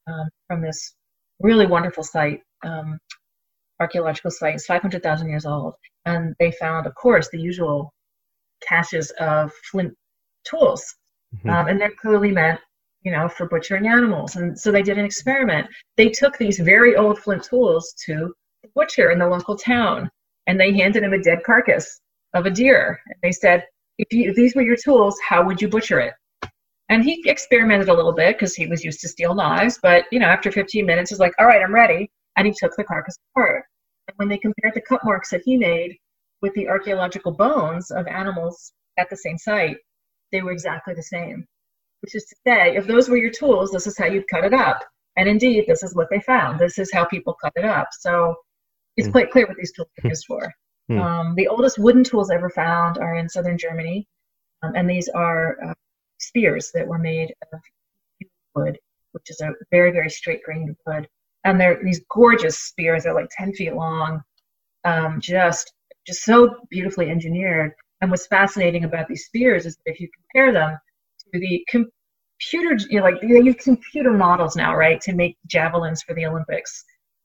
from this really wonderful site, archaeological site. It's 500,000 years old, and they found, of course, the usual caches of flint tools, and they're clearly meant, you know, for butchering animals. And so they did an experiment. They took these very old flint tools to the butcher in the local town, and they handed him a dead carcass of a deer. And they said, if these were your tools, how would you butcher it? And he experimented a little bit because he was used to steel knives, but, you know, after 15 minutes, he's like, all right, I'm ready. And he took the carcass apart. And when they compared the cut marks that he made with the archaeological bones of animals at the same site, they were exactly the same, which is to say, if those were your tools, this is how you'd cut it up. And indeed, this is what they found. This is how people cut it up. So it's quite clear what these tools are used for. The oldest wooden tools ever found are in southern Germany, and these are spears that were made of wood, which is a very, very straight grained wood. And they're these gorgeous spears. They're like 10 feet long, just so beautifully engineered. And what's fascinating about these spears is that if you compare them to the computer, you know, like they use computer models now, right, to make javelins for the Olympics.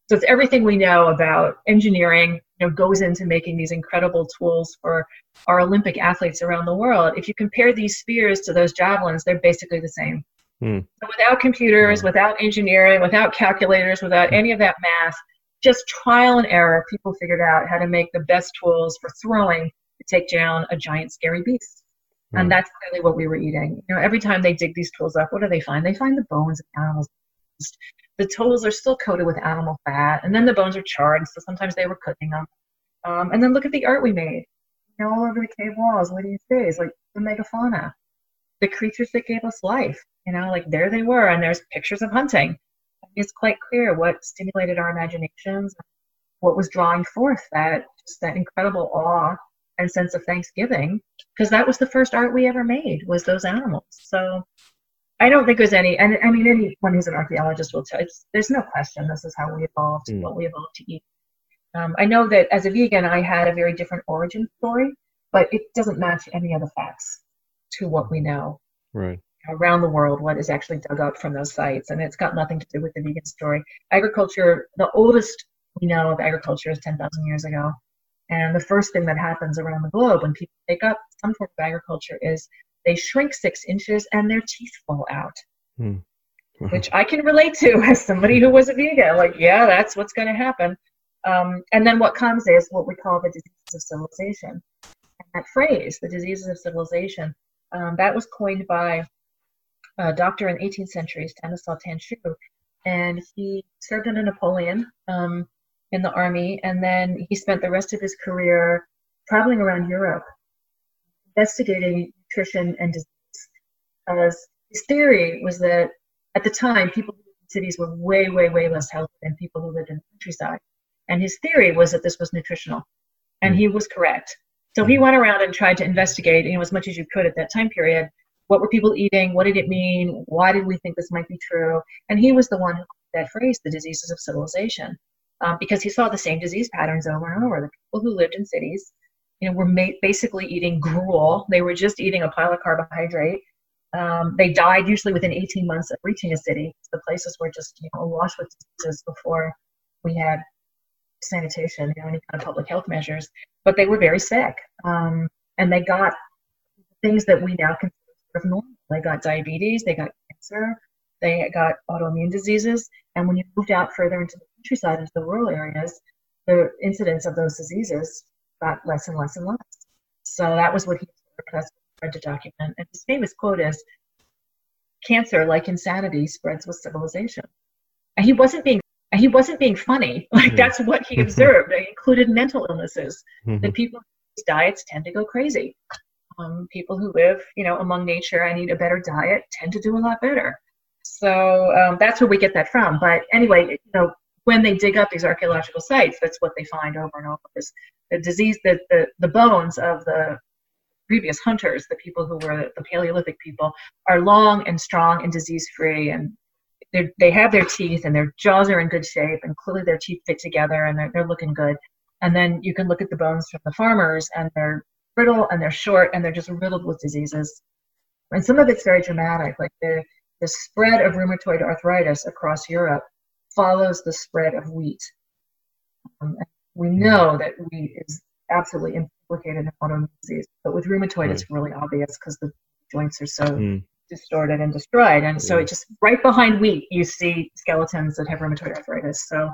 So it's everything we know about engineering, you know, goes into making these incredible tools for our Olympic athletes around the world. If you compare these spears to those javelins, they're basically the same. So without computers, without engineering, without calculators, without any of that math, just trial and error, people figured out how to make the best tools for throwing to take down a giant scary beast. And that's clearly what we were eating. You know, every time they dig these tools up, what do they find? They find the bones of animals. The tools are still coated with animal fat, and then the bones are charred, so sometimes they were cooking them. And then look at the art we made. You know, all over the cave walls, what do you say? It's like the megafauna, the creatures that gave us life. You know, like there they were, and there's pictures of hunting. It's quite clear what stimulated our imaginations, what was drawing forth that incredible awe and sense of thanksgiving, because that was the first art we ever made, was those animals. So I don't think there's any, and I mean, anyone who's an archaeologist will tell you, there's no question this is how we evolved, what we evolved to eat. I know that as a vegan, I had a very different origin story, but it doesn't match any of the facts to what we know. Right. Around the world, what is actually dug up from those sites, and it's got nothing to do with the vegan story. Agriculture, the oldest we know of agriculture is 10,000 years ago. And the first thing that happens around the globe when people take up some form of agriculture is they shrink 6 inches and their teeth fall out, which I can relate to as somebody who was a vegan. Like, yeah, that's what's going to happen. And then what comes is what we call the diseases of civilization. And that phrase, the diseases of civilization, that was coined by a doctor in the 18th century, Stanislaw Tanchu, and he served under Napoleon in the army, and then he spent the rest of his career traveling around Europe, investigating nutrition and disease. His theory was that at the time, people who lived in cities were way, way, way less healthy than people who lived in the countryside. And his theory was that this was nutritional, and he was correct. So he went around and tried to investigate, you know, as much as you could at that time period, what were people eating? What did it mean? Why did we think this might be true? And he was the one who coined that phrase, the diseases of civilization, because he saw the same disease patterns over and over. The people who lived in cities, you know, were basically eating gruel. They were just eating a pile of carbohydrate. They died usually within 18 months of reaching acidity. The places were just, you know, awash with diseases before we had sanitation, you know, any kind of public health measures. But they were very sick, and they got things that we now consider sort of normal. They got diabetes, they got cancer, they got autoimmune diseases. And when you moved out further into the countryside, into the rural areas, the incidence of those diseases got less and less and less. So that was what he tried to document. And his famous quote is, "Cancer, like insanity, spreads with civilization." And he wasn't being funny. Like, that's what he observed. It included mental illnesses. That people whose diets tend to go crazy. People who live, you know, among nature and eat a better diet tend to do a lot better. So that's where we get that from. But anyway, you know, when they dig up these archaeological sites, that's what they find over and over is the disease, the bones of the previous hunters, the people who were the Paleolithic people, are long and strong and disease-free, and they have their teeth and their jaws are in good shape, and clearly their teeth fit together and they're looking good. And then you can look at the bones from the farmers, and they're brittle and they're short and they're just riddled with diseases. And some of it's very dramatic, like the spread of rheumatoid arthritis across Europe follows the spread of wheat. We know that wheat is absolutely implicated in autoimmune disease, but with rheumatoid, it's really obvious because the joints are so distorted and destroyed. And so it just right behind wheat, you see skeletons that have rheumatoid arthritis. So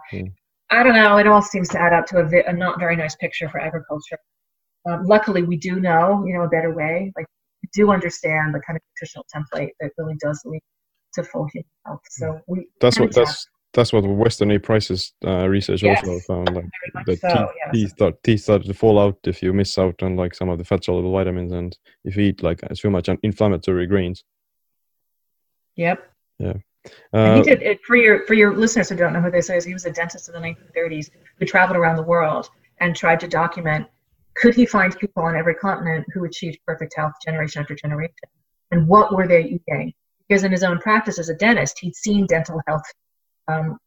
I don't know. It all seems to add up to a not very nice picture for agriculture. Luckily, we do know, you know, a better way. Like, we do understand the kind of nutritional template that really does lead to full human health. So that's what Weston A. Price's research also found. Like, the teeth start to fall out if you miss out on like some of the fat soluble vitamins, and if you eat like too much inflammatory grains. Yep. Yeah. And he did it for your listeners who don't know who this is. He was a dentist in the 1930s who traveled around the world and tried to document, could he find people on every continent who achieved perfect health generation after generation, and what were they eating? Because in his own practice as a dentist, he'd seen dental health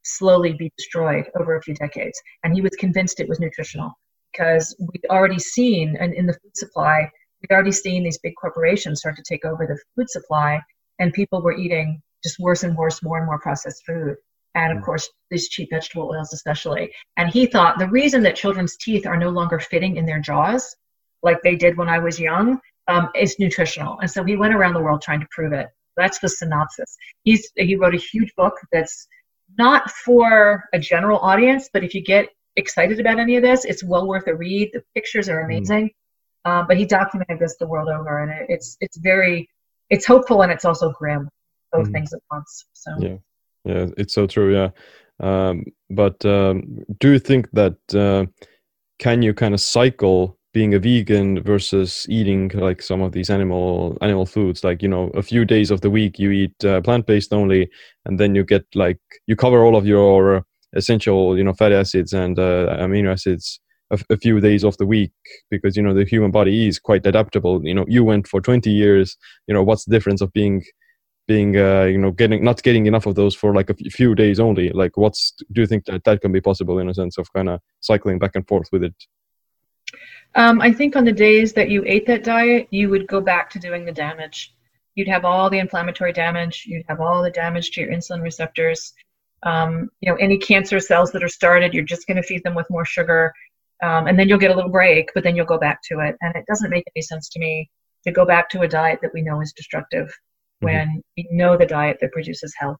slowly be destroyed over a few decades, and he was convinced it was nutritional, because we'd already seen, and in the food supply, we'd already seen these big corporations start to take over the food supply, and people were eating just worse and worse, more and more processed food. And of course, these cheap vegetable oils especially. And he thought the reason that children's teeth are no longer fitting in their jaws, like they did when I was young, is nutritional. And so he went around the world trying to prove it. That's the synopsis. He wrote a huge book that's not for a general audience, but if you get excited about any of this, it's well worth a read. The pictures are amazing. But he documented this the world over, and it's hopeful and it's also grim, both things at once. So. Yeah, it's so true. Yeah, but do you think that can you kind of cycle being a vegan versus eating like some of these animal foods? Like, you know, a few days of the week you eat plant-based only, and then you get like you cover all of your essential, you know, fatty acids and amino acids a few days of the week, because you know the human body is quite adaptable. You know, you went for 20 years. You know, what's the difference of being you know, not getting enough of those for like a few days only? Like, do you think that can be possible in a sense of kind of cycling back and forth with it? I think on the days that you ate that diet, you would go back to doing the damage. You'd have all the inflammatory damage. You'd have all the damage to your insulin receptors. You know, any cancer cells that are started, you're just going to feed them with more sugar. And then you'll get a little break, but then you'll go back to it. And it doesn't make any sense to me to go back to a diet that we know is destructive, when you know the diet that produces health.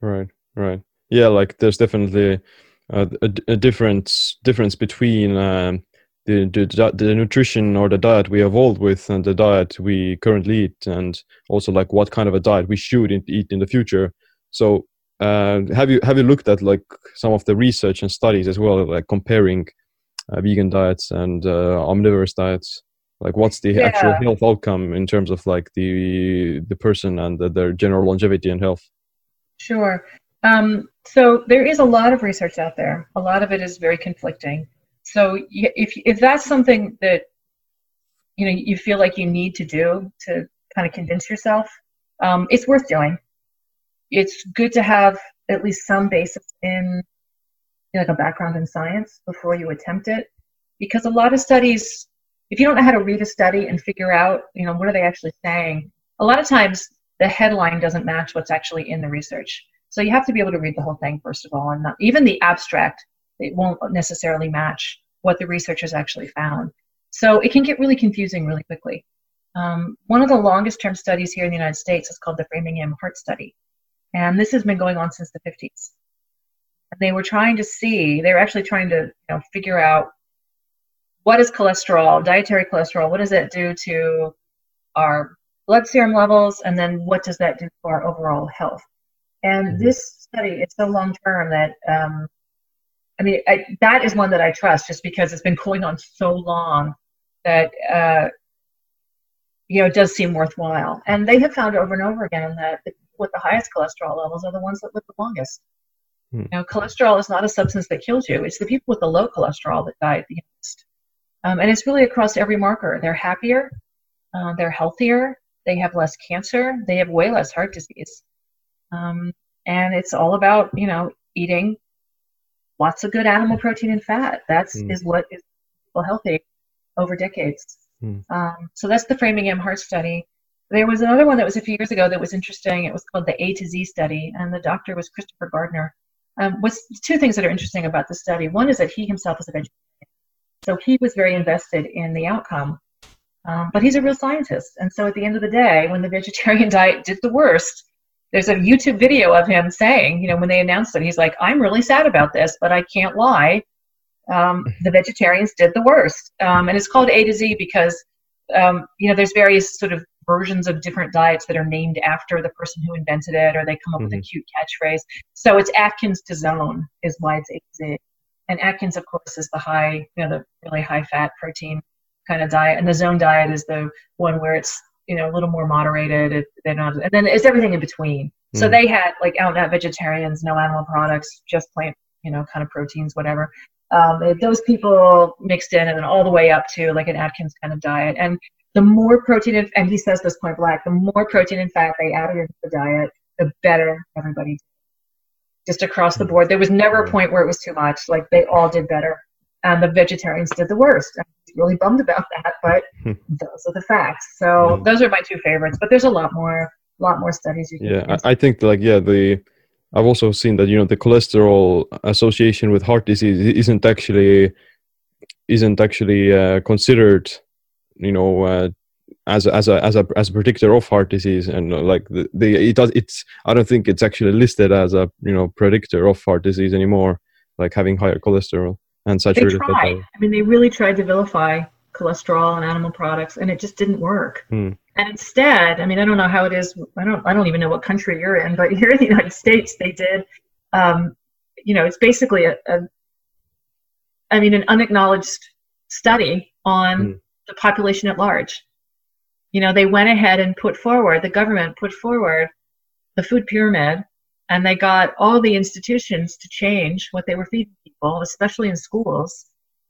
Right. Yeah, like there's definitely a difference between the nutrition or the diet we evolved with and the diet we currently eat, and also like what kind of a diet we should eat in the future. So have you looked at like some of the research and studies as well, like comparing vegan diets and omnivorous diets? Like, what's the actual health outcome in terms of like the person and their general longevity and health? Sure. So there is a lot of research out there. A lot of it is very conflicting. So if that's something that, you know, you feel like you need to do to kind of convince yourself, it's worth doing. It's good to have at least some basis in, you know, like a background in science before you attempt it. because a lot of studies, if you don't know how to read a study and figure out, what are they actually saying, a lot of times the headline doesn't match what's actually in the research. So you have to be able to read the whole thing, first of all, and not, even the abstract, it won't necessarily match what the researchers actually found. So it can get really confusing really quickly. One of the longest term studies here in the United States is called the Framingham Heart Study. And this has been going on since the 50s. And they were actually trying to figure out, what is cholesterol, dietary cholesterol, what does that do to our blood serum levels, and then what does that do for our overall health? And this study is so long-term that, that is one that I trust just because it's been going on so long that, it does seem worthwhile. And they have found over and over again that the people with the highest cholesterol levels are the ones that live the longest. Hmm. Cholesterol is not a substance that kills you. It's the people with the low cholesterol that die at the youngest. And it's really across every marker. They're happier, they're healthier, they have less cancer, they have way less heart disease. And it's all about, eating lots of good animal protein and fat. That is what is people healthy over decades. Mm. So that's the Framingham Heart Study. There was another one that was a few years ago that was interesting. It was called the A to Z Study, and the doctor was Christopher Gardner. Two things that are interesting about the study. One is that he himself is a vegetarian, so he was very invested in the outcome. But he's a real scientist, and so at the end of the day, when the vegetarian diet did the worst, there's a YouTube video of him saying, when they announced it, he's like, I'm really sad about this, but I can't lie. The vegetarians did the worst. And it's called A to Z because, there's various sort of versions of different diets that are named after the person who invented it, or they come up with a cute catchphrase. So it's Atkins to Zone is why it's A to Z. And Atkins, of course, is the high, the really high fat protein kind of diet. And the Zone diet is the one where it's, a little more moderated. And then it's everything in between. Mm. So they had like out and out vegetarians, no animal products, just plant, kind of proteins, whatever. Those people mixed in, and then all the way up to like an Atkins kind of diet. And the more protein, and he says this point blank, the more protein and fat they added into the diet, the better everybody did. Just across the board. There was never a point where it was too much. Like they all did better. And the vegetarians did the worst. I'm really bummed about that, but those are the facts. So those are my two favorites, but there's a lot more studies you can do. Yeah, I think I've also seen that, the cholesterol association with heart disease isn't actually considered, as a predictor of heart disease, and I don't think it's actually listed as a, predictor of heart disease anymore, like having higher cholesterol. And saturated fat. They really tried to vilify cholesterol and animal products, and it just didn't work. Mm. And instead, I don't know how it is. I don't even know what country you're in, but here in the United States, they did. It's basically an unacknowledged study on the population at large. They went ahead and the government put forward the food pyramid. And they got all the institutions to change what they were feeding people, especially in schools.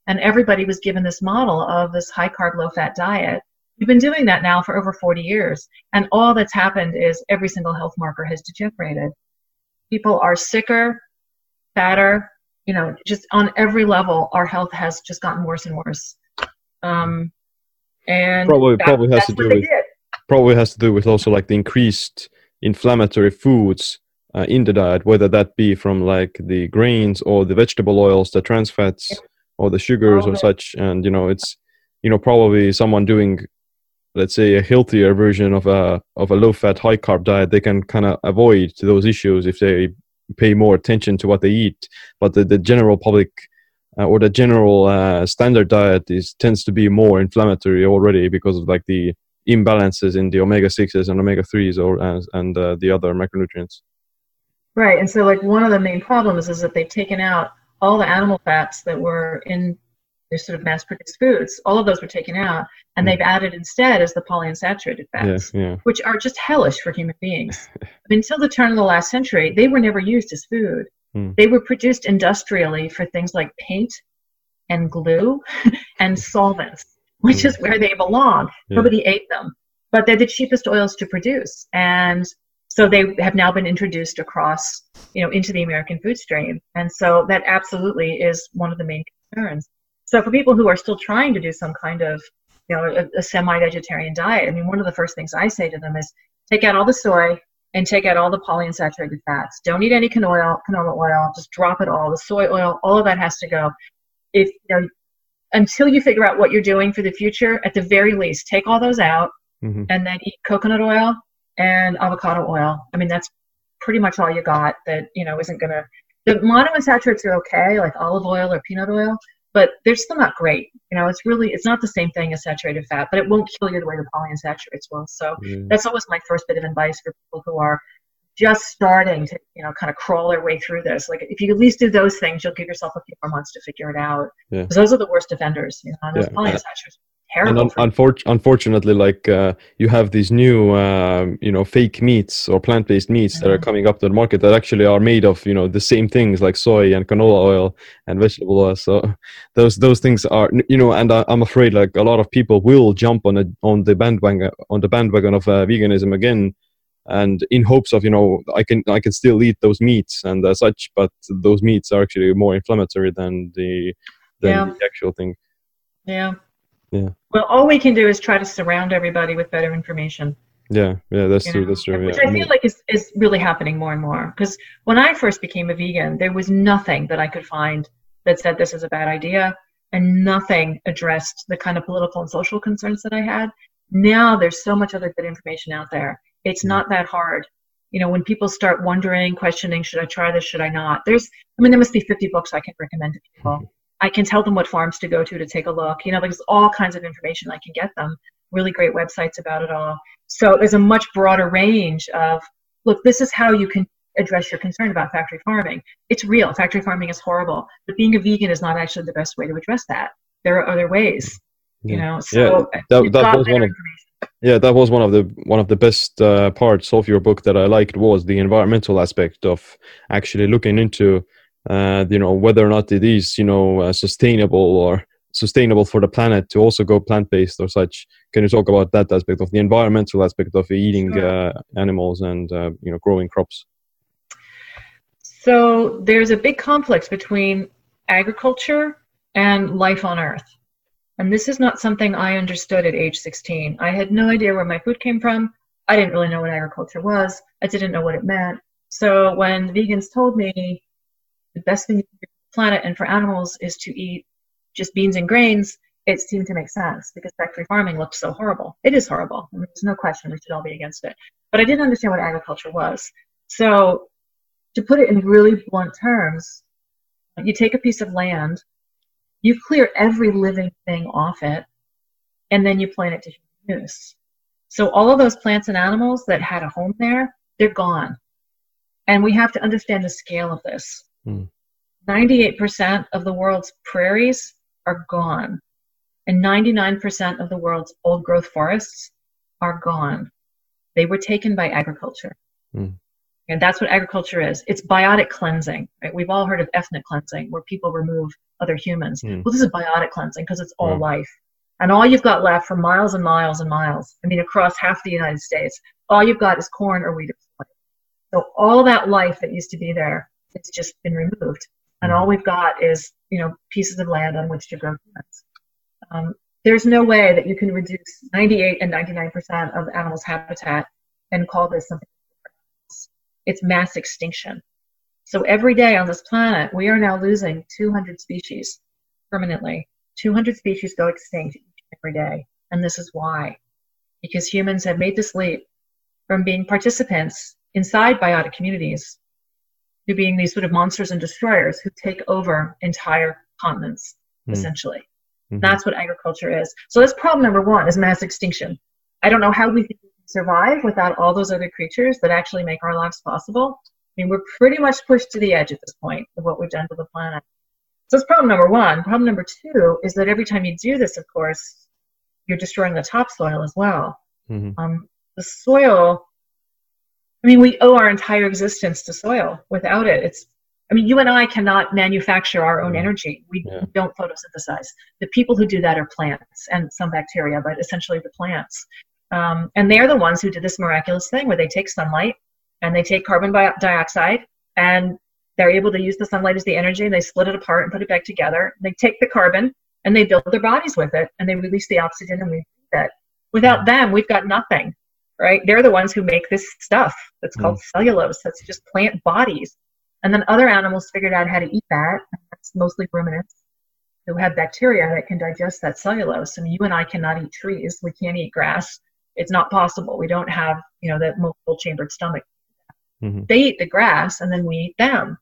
And everybody was given this model of this high-carb, low-fat diet. We've been doing that now for over 40 years. And all that's happened is every single health marker has degenerated. People are sicker, fatter, just on every level, our health has just gotten worse and worse. And probably has to do with also like the increased inflammatory foods in the diet, whether that be from like the grains or the vegetable oils, the trans fats or the sugars or such. And, it's, probably someone doing, let's say, a healthier version of a low fat, high carb diet, they can kind of avoid those issues if they pay more attention to what they eat. But the general public or the general standard diet tends to be more inflammatory already because of like the imbalances in the omega-6s and omega-3s and the other macronutrients. Right, and so like one of the main problems is that they've taken out all the animal fats that were in their sort of mass-produced foods. All of those were taken out, and they've added instead as the polyunsaturated fats, which are just hellish for human beings. Until the turn of the last century, they were never used as food. Mm. They were produced industrially for things like paint and glue and solvents, which is where they belong. Yeah. Nobody ate them, but they're the cheapest oils to produce, and so they have now been introduced across, into the American food stream. And so that absolutely is one of the main concerns. So for people who are still trying to do some kind of, you know, a semi-vegetarian diet, I mean, one of the first things I say to them is take out all the soy and take out all the polyunsaturated fats. Don't eat any canola oil, just drop it all. The soy oil, all of that has to go. If, you know, until you figure out what you're doing for the future, at the very least, take all those out and then eat coconut oil and avocado oil. I mean, that's pretty much all you got that, you know, isn't going to, the monounsaturates are okay, like olive oil or peanut oil, but they're still not great. You know, it's really, it's not the same thing as saturated fat, but it won't kill you the way the polyunsaturates will. So that's always my first bit of advice for people who are just starting to, you know, kind of crawl their way through this. Like, if you at least do those things, you'll give yourself a few more months to figure it out. Because those are the worst offenders, you know, and those polyunsaturates. And unfortunately, like you have these new, you know, fake meats or plant-based meats that are coming up to the market that actually are made of, you know, the same things like soy and canola oil and vegetable oil. So those things are, you know, and I'm afraid like a lot of people will jump on the bandwagon of veganism again, and in hopes of, you know, I can still eat those meats and such, but those meats are actually more inflammatory than the actual thing. Yeah. Yeah. Well, all we can do is try to surround everybody with better information. Yeah, that's true. That's true. Which I feel like is really happening more and more. Because when I first became a vegan, there was nothing that I could find that said this is a bad idea, and nothing addressed the kind of political and social concerns that I had. Now there's so much other good information out there. It's not that hard. You know, when people start wondering, questioning, should I try this? Should I not? There must be 50 books I can recommend to people. I can tell them what farms to go to take a look, you know, there's all kinds of information I can get them, really great websites about it all. So there's a much broader range of, look, this is how you can address your concern about factory farming. It's real. Factory farming is horrible, but being a vegan is not actually the best way to address that. There are other ways, you know, so that was one of the best parts of your book that I liked was the environmental aspect of actually looking into you know, whether or not it is, you know, sustainable for the planet to also go plant-based or such. Can you talk about that aspect of the environmental aspect of eating animals and, you know, growing crops? So there's a big conflict between agriculture and life on Earth. And this is not something I understood at age 16. I had no idea where my food came from. I didn't really know what agriculture was. I didn't know what it meant. So when vegans told me, the best thing for the planet and for animals is to eat just beans and grains, it seemed to make sense because factory farming looked so horrible. It is horrible. I mean, there's no question we should all be against it. But I didn't understand what agriculture was. So to put it in really blunt terms, you take a piece of land, you clear every living thing off it, and then you plant it to human use. So all of those plants and animals that had a home there, they're gone. And we have to understand the scale of this. 98% of the world's prairies are gone, and 99% of the world's old growth forests are gone. They were taken by agriculture. And that's what agriculture is. It's biotic cleansing, right? We've all heard of ethnic cleansing, where people remove other humans. Well, this is biotic cleansing because it's all life. And all you've got left for miles and miles and miles, I mean, across half the United States, all you've got is corn or wheat. So all that life that used to be there, it's just been removed, and all we've got is, you know, pieces of land on which to grow plants. There's no way that you can reduce 98 and 99% of animals' habitat and call this something else. It's mass extinction. So every day on this planet, we are now losing 200 species permanently. 200 species go extinct every day, and this is why, because humans have made this leap from being participants inside biotic communities to being these sort of monsters and destroyers who take over entire continents, essentially. That's what agriculture is. So that's problem number one, is mass extinction. I don't know how we can survive without all those other creatures that actually make our lives possible. I mean, we're pretty much pushed to the edge at this point of what we've done to the planet. So that's problem number one. Problem number two is that every time you do this, of course, you're destroying the topsoil as well. The soil, I mean, we owe our entire existence to soil. Without it, you and I cannot manufacture our own energy. We don't photosynthesize. The people who do that are plants and some bacteria, but essentially the plants. And they're the ones who do this miraculous thing where they take sunlight and they take carbon dioxide, and they're able to use the sunlight as the energy, and they split it apart and put it back together. They take the carbon and they build their bodies with it, and they release the oxygen, and we do that. Without them, we've got nothing, right? They're the ones who make this stuff that's called cellulose. That's just plant bodies. And then other animals figured out how to eat that. That's mostly ruminants who have bacteria that can digest that cellulose. I mean, you and I cannot eat trees. We can't eat grass. It's not possible. We don't have, you know, that multiple chambered stomach. Mm-hmm. They eat the grass, and then we eat them.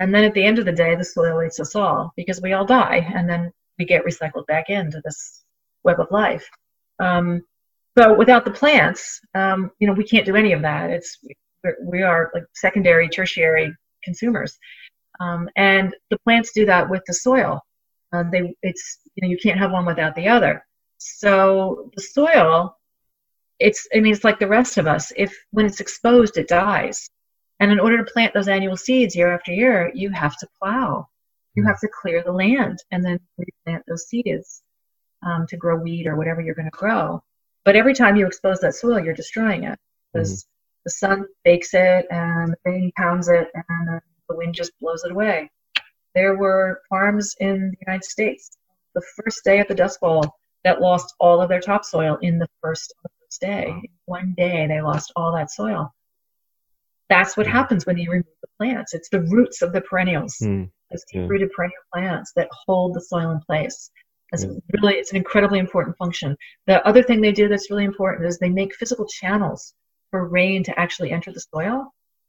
And then at the end of the day, the soil eats us all because we all die. And then we get recycled back into this web of life. So without the plants, you know, we can't do any of that. We are like secondary, tertiary consumers. And the plants do that with the soil. You can't have one without the other. So the soil, it's like the rest of us. When it's exposed, it dies. And in order to plant those annual seeds year after year, you have to plow. You have to clear the land and then replant those seeds to grow wheat or whatever you're going to grow. But every time you expose that soil, you're destroying it because the sun bakes it and the rain pounds it and the wind just blows it away. There were farms in the United States the first day at the Dust Bowl that lost all of their topsoil in the first day. Wow. One day they lost all that soil. That's what happens when you remove the plants. It's the roots of the perennials. It's deep-rooted perennial plants that hold the soil in place. It's an incredibly important function. The other thing they do that's really important is they make physical channels for rain to actually enter the soil.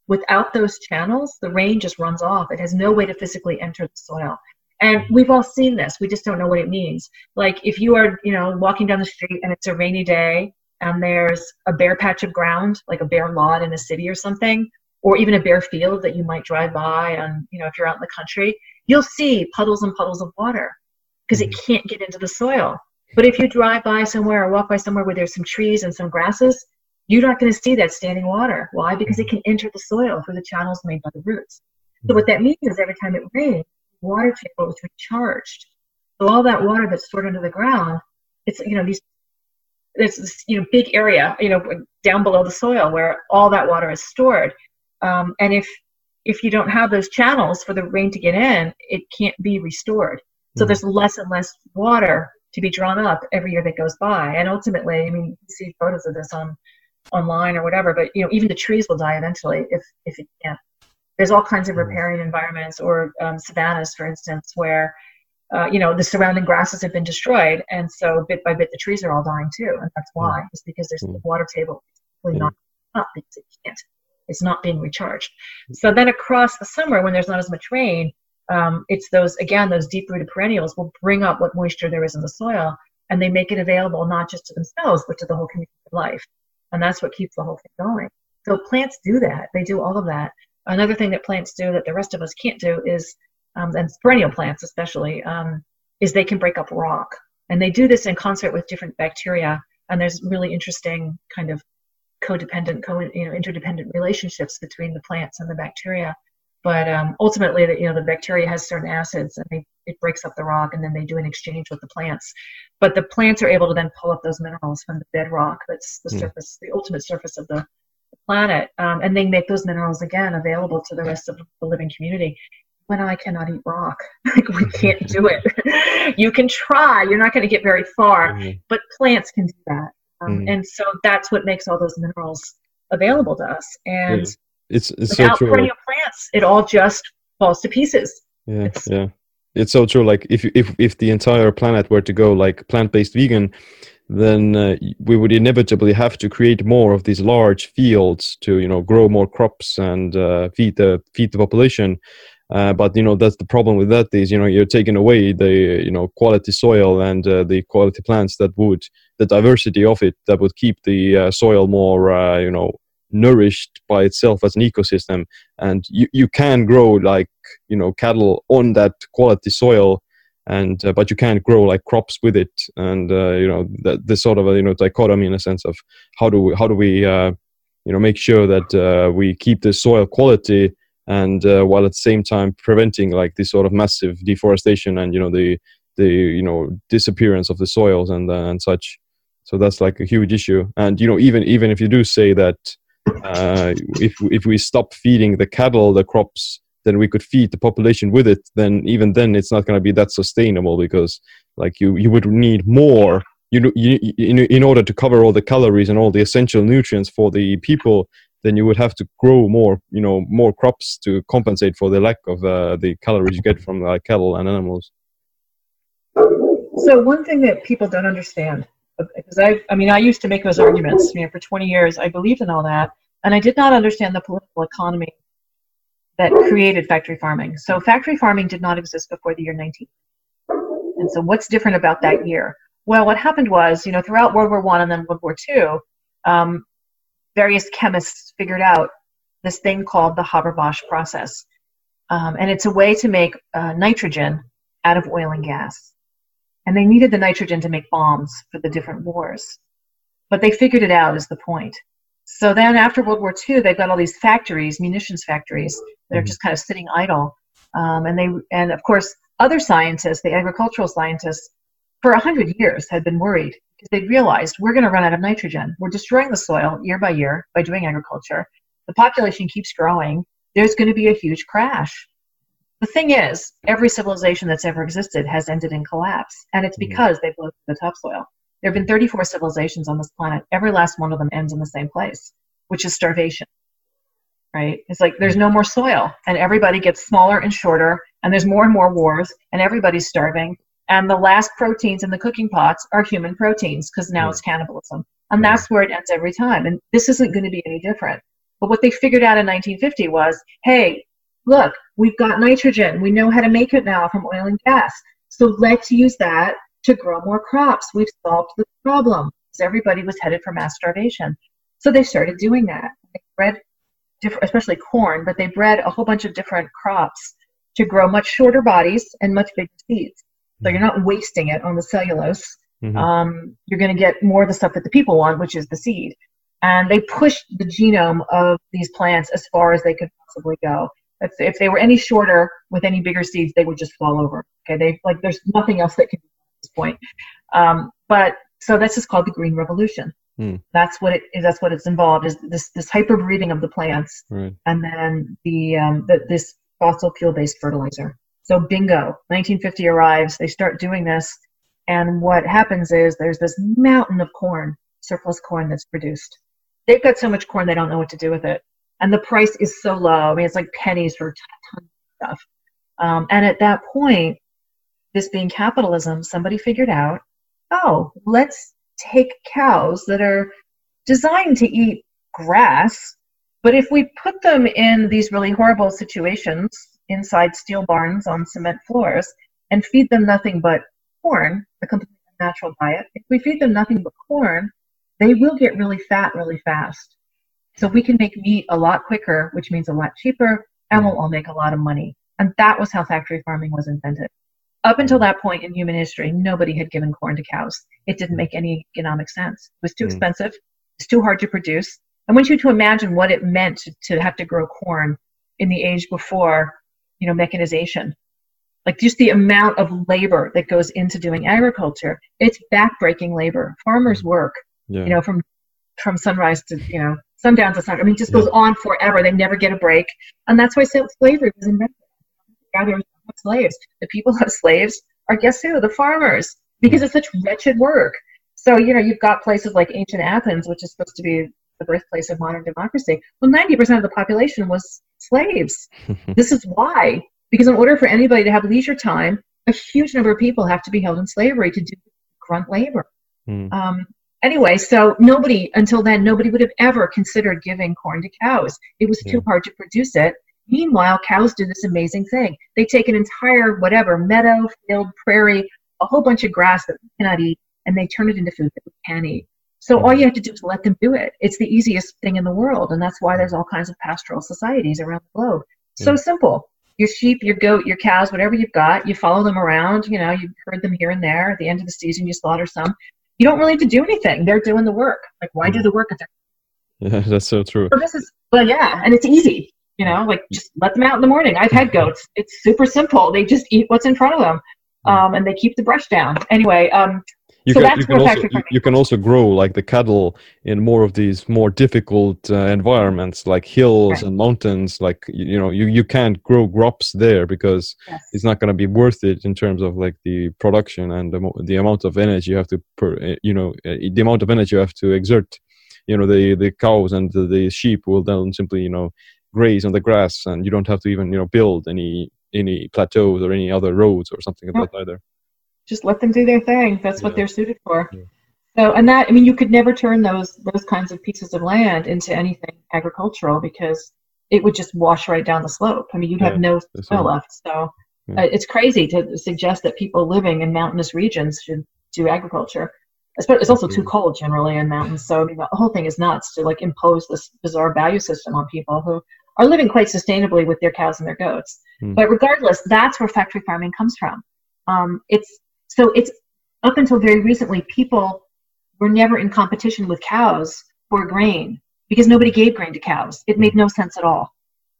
Without those channels, the rain just runs off. It has no way to physically enter the soil. And we've all seen this. We just don't know what it means. Like if you are, walking down the street and it's a rainy day, and there's a bare patch of ground, like a bare lot in a city or something, or even a bare field that you might drive by and, if you're out in the country, you'll see puddles and puddles of water because it can't get into the soil. But if you drive by somewhere or walk by somewhere where there's some trees and some grasses, you're not going to see that standing water. Why? Because it can enter the soil through the channels made by the roots. So what that means is every time it rains, the water table is recharged. So all that water that's stored under the ground, it's this big area, down below the soil where all that water is stored. And if you don't have those channels for the rain to get in, it can't be restored. So there's less and less water to be drawn up every year that goes by. And ultimately, you see photos of this online or whatever, but even the trees will die eventually if it can't. There's all kinds of riparian environments or savannas, for instance, where the surrounding grasses have been destroyed, and so bit by bit the trees are all dying too, and that's why. It's because there's the water table not up because it can't. It's not being recharged. So then across the summer, when there's not as much rain, it's those deep-rooted perennials will bring up what moisture there is in the soil, and they make it available not just to themselves but to the whole community of life, and that's what keeps the whole thing going. So plants do that. They do all of that. Another thing that plants do that the rest of us can't do is and perennial plants especially, is they can break up rock. And they do this in concert with different bacteria. And there's really interesting kind of codependent, interdependent relationships between the plants and the bacteria. But ultimately, the bacteria has certain acids, and it breaks up the rock, and then they do an exchange with the plants. But the plants are able to then pull up those minerals from the bedrock that's the surface, the ultimate surface of the planet. And they make those minerals, again, available to the rest of the living community. When I cannot eat rock, like we can't do it. You can try, you're not going to get very far, but plants can do that. And so that's what makes all those minerals available to us. And it's without perennial plants, it all just falls to pieces. It's so true. Like if the entire planet were to go like plant-based vegan, then we would inevitably have to create more of these large fields to grow more crops and feed the population. But that's the problem with that is you're taking away the quality soil and the quality plants that would the diversity of it that would keep the soil more nourished by itself as an ecosystem. And you can grow like cattle on that quality soil, and but you can't grow like crops with it. And this sort of dichotomy in a sense of how do we make sure that we keep the soil quality. And while at the same time preventing like this sort of massive deforestation and the disappearance of the soils and such, so that's like a huge issue. And even if you do say that if we stop feeding the cattle the crops, then we could feed the population with it. Then even then it's not going to be that sustainable because Like you would need more in order to cover all the calories and all the essential nutrients for the people. Then you would have to grow more, more crops to compensate for the lack of the calories you get from cattle and animals. So one thing that people don't understand, because I used to make those arguments. For 20 years, I believed in all that, and I did not understand the political economy that created factory farming. So factory farming did not exist before the year 19. And so what's different about that year? Well, what happened was, throughout World War I and then World War II, various chemists figured out this thing called the Haber-Bosch process. And it's a way to make nitrogen out of oil and gas. And they needed the nitrogen to make bombs for the different wars. But they figured it out is the point. So then after World War II, they've got all these factories, munitions factories, that are just kind of sitting idle. And of course, other scientists, the agricultural scientists, for 100 years had been worried because they realized we're going to run out of nitrogen. We're destroying the soil year by year by doing agriculture. The population keeps growing. There's going to be a huge crash. The thing is, every civilization that's ever existed has ended in collapse, and it's because they blew through the topsoil. There have been 34 civilizations on this planet. Every last one of them ends in the same place, which is starvation, right? It's like there's no more soil, and everybody gets smaller and shorter, and there's more and more wars, and everybody's starving. And the last proteins in the cooking pots are human proteins, because now it's cannibalism. And that's where it ends every time. And this isn't going to be any different. But what they figured out in 1950 was, hey, look, we've got nitrogen. We know how to make it now from oil and gas. So let's use that to grow more crops. We've solved the problem. So everybody was headed for mass starvation. So they started doing that. They bred, especially corn, but they bred a whole bunch of different crops to grow much shorter bodies and much bigger seeds. So you're not wasting it on the cellulose. You're going to get more of the stuff that the people want, which is the seed. And they pushed the genome of these plants as far as they could possibly go. If they were any shorter with any bigger seeds, they would just fall over. Okay, there's nothing else that can be done at this point. So this is called the Green Revolution. That's what it is. That's what it's involved is this hyperbreeding of the plants, and then this fossil fuel based fertilizer. So bingo, 1950 arrives, they start doing this, and what happens is there's this mountain of corn, surplus corn that's produced. They've got so much corn they don't know what to do with it, and the price is so low. It's like pennies for tons of stuff. And at that point, this being capitalism, somebody figured out, let's take cows that are designed to eat grass, but if we put them in these really horrible situations, inside steel barns on cement floors, and feed them nothing but corn, a completely natural diet. If we feed them nothing but corn, they will get really fat really fast. So we can make meat a lot quicker, which means a lot cheaper, and we'll all make a lot of money. And that was how factory farming was invented. Up until that point in human history, nobody had given corn to cows. It didn't make any economic sense. It was too expensive. It's too hard to produce. I want you to imagine what it meant to have to grow corn in the age before mechanization, like just the amount of labor that goes into doing agriculture. It's backbreaking labor. Farmers work, from sunrise to, sundown to sun. It just goes on forever. They never get a break. And that's why slavery was invented. Slaves. The people who have slaves are, guess who? The farmers, because it's such wretched work. So, you've got places like ancient Athens, which is supposed to be the birthplace of modern democracy. Well, 90% of the population was slaves. This is why, because in order for anybody to have leisure time, a huge number of people have to be held in slavery to do grunt labor. Anyway, so until then, nobody would have ever considered giving corn to cows. It was too hard to produce it. Meanwhile, cows do this amazing thing. They take an entire meadow, field, prairie, a whole bunch of grass that we cannot eat, and they turn it into food that we can eat. So all you have to do is let them do it. It's the easiest thing in the world, and that's why there's all kinds of pastoral societies around the globe. So simple. Your sheep, your goat, your cows, whatever you've got, you follow them around. You herd them here and there. At the end of the season, you slaughter some. You don't really have to do anything. They're doing the work. Like, why do the work? Yeah, that's so true. So and it's easy. Just let them out in the morning. I've had goats. It's super simple. They just eat what's in front of them, and they keep the brush down. Anyway, You can also grow like the cattle in more of these more difficult environments, like hills and mountains. Like, you can't grow crops there because it's not going to be worth it in terms of like the production and the amount of energy you have to exert. The cows and the sheep will then simply graze on the grass, and you don't have to even build any plateaus or any other roads or something like that either. Just let them do their thing. That's what they're suited for. Yeah. So, and that, I mean, you could never turn those kinds of pieces of land into anything agricultural because it would just wash right down the slope. I mean, you'd have no soil left. So it's crazy to suggest that people living in mountainous regions should do agriculture. It's also too cold generally in mountains. So I mean, the whole thing is nuts to like impose this bizarre value system on people who are living quite sustainably with their cows and their goats. Mm. But regardless, that's where factory farming comes from. So up until very recently, people were never in competition with cows for grain because nobody gave grain to cows. It made no sense at all,